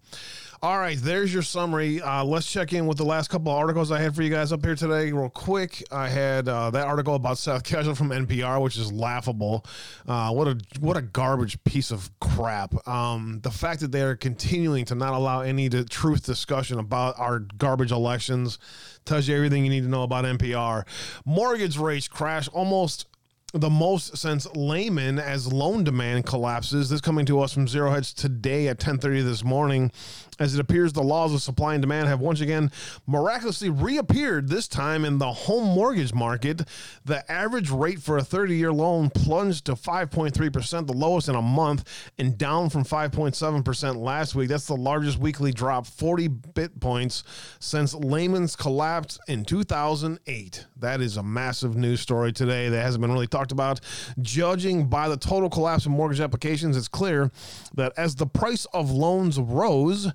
all right, there's your summary. Let's check in with the last couple of articles I had for you guys up here today real quick. I had that article about Seth Keshel from NPR, which is laughable. What a garbage piece of crap. The fact that they are continuing to not allow any truth discussion about our garbage elections tells you everything you need to know about NPR. Mortgage rates crash almost the most since Lehman as loan demand collapses. This coming to us from Zero Hedge today at 10:30 this morning. As it appears, the laws of supply and demand have once again miraculously reappeared, this time in the home mortgage market. The average rate for a 30-year loan plunged to 5.3%, the lowest in a month, and down from 5.7% last week. That's the largest weekly drop, 40 bit points, since Lehman's collapse in 2008. That is a massive news story today that hasn't been really talked about. Judging by the total collapse in mortgage applications, it's clear that as the price of loans rose,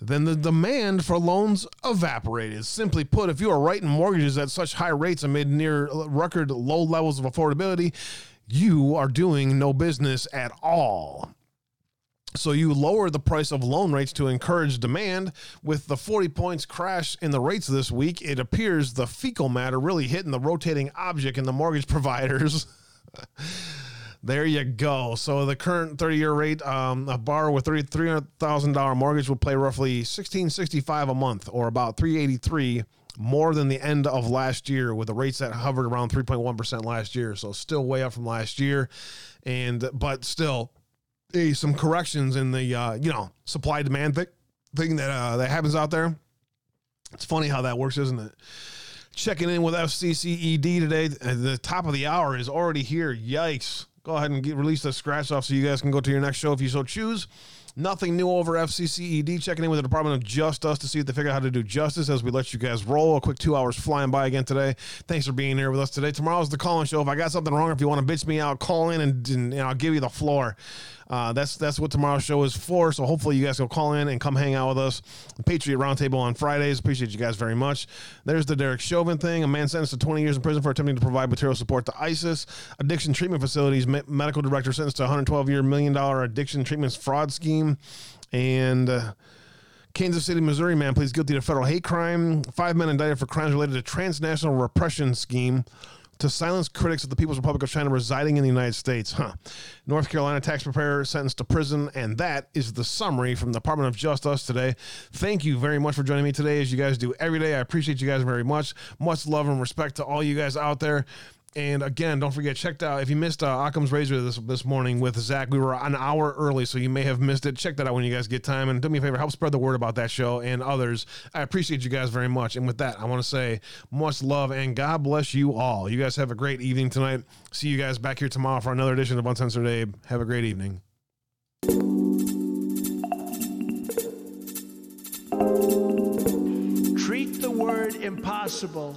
then the demand for loans evaporated. Simply put, if you are writing mortgages at such high rates amid near record low levels of affordability, you are doing no business at all. So you lower the price of loan rates to encourage demand. With the 40 points crash in the rates this week, it appears the fecal matter really hitting the rotating object in the mortgage providers. There you go. So the current 30-year rate, a borrower with $300,000 mortgage will pay roughly $1,665 a month, or about $383 more than the end of last year, with the rates that hovered around 3.1% last year. So still way up from last year, but still some corrections in the supply demand thing that happens out there. It's funny how that works, isn't it? Checking in with FCCED today. The top of the hour is already here. Yikes. Go ahead and release the scratch off so you guys can go to your next show if you so choose. Nothing new over FCCED. Checking in with the Department of Justice to see if they figure out how to do justice as we let you guys roll. A quick 2 hours flying by again today. Thanks for being here with us today. Tomorrow's the call-in show. If I got something wrong, if you want to bitch me out, call in and I'll give you the floor. That's what tomorrow's show is for. So hopefully you guys will call in and come hang out with us. The Patriot Roundtable on Fridays. Appreciate you guys very much. There's the Derek Chauvin thing. A man sentenced to 20 years in prison for attempting to provide material support to ISIS. Addiction treatment facilities. Medical director sentenced to $112 million addiction treatment fraud scheme. And Kansas City, Missouri man pleads guilty to federal hate crime. 5 men indicted for crimes related to transnational repression scheme to silence critics of the People's Republic of China residing in the United States. North Carolina tax preparer sentenced to prison. And that is the summary from the Department of Justice today. Thank you very much for joining me today, as you guys do every day. I appreciate you guys very much. Much love and respect to all you guys out there. And again, don't forget, checked out, if you missed Occam's Razor this morning with Zach, we were an hour early, so you may have missed it. Check that out when you guys get time, and do me a favor, help spread the word about that show and others. I appreciate you guys very much. And with that, I want to say much love and God bless you all. You guys have a great evening tonight. See you guys back here tomorrow for another edition of Uncensored Abe. Have a great evening. Treat the word impossible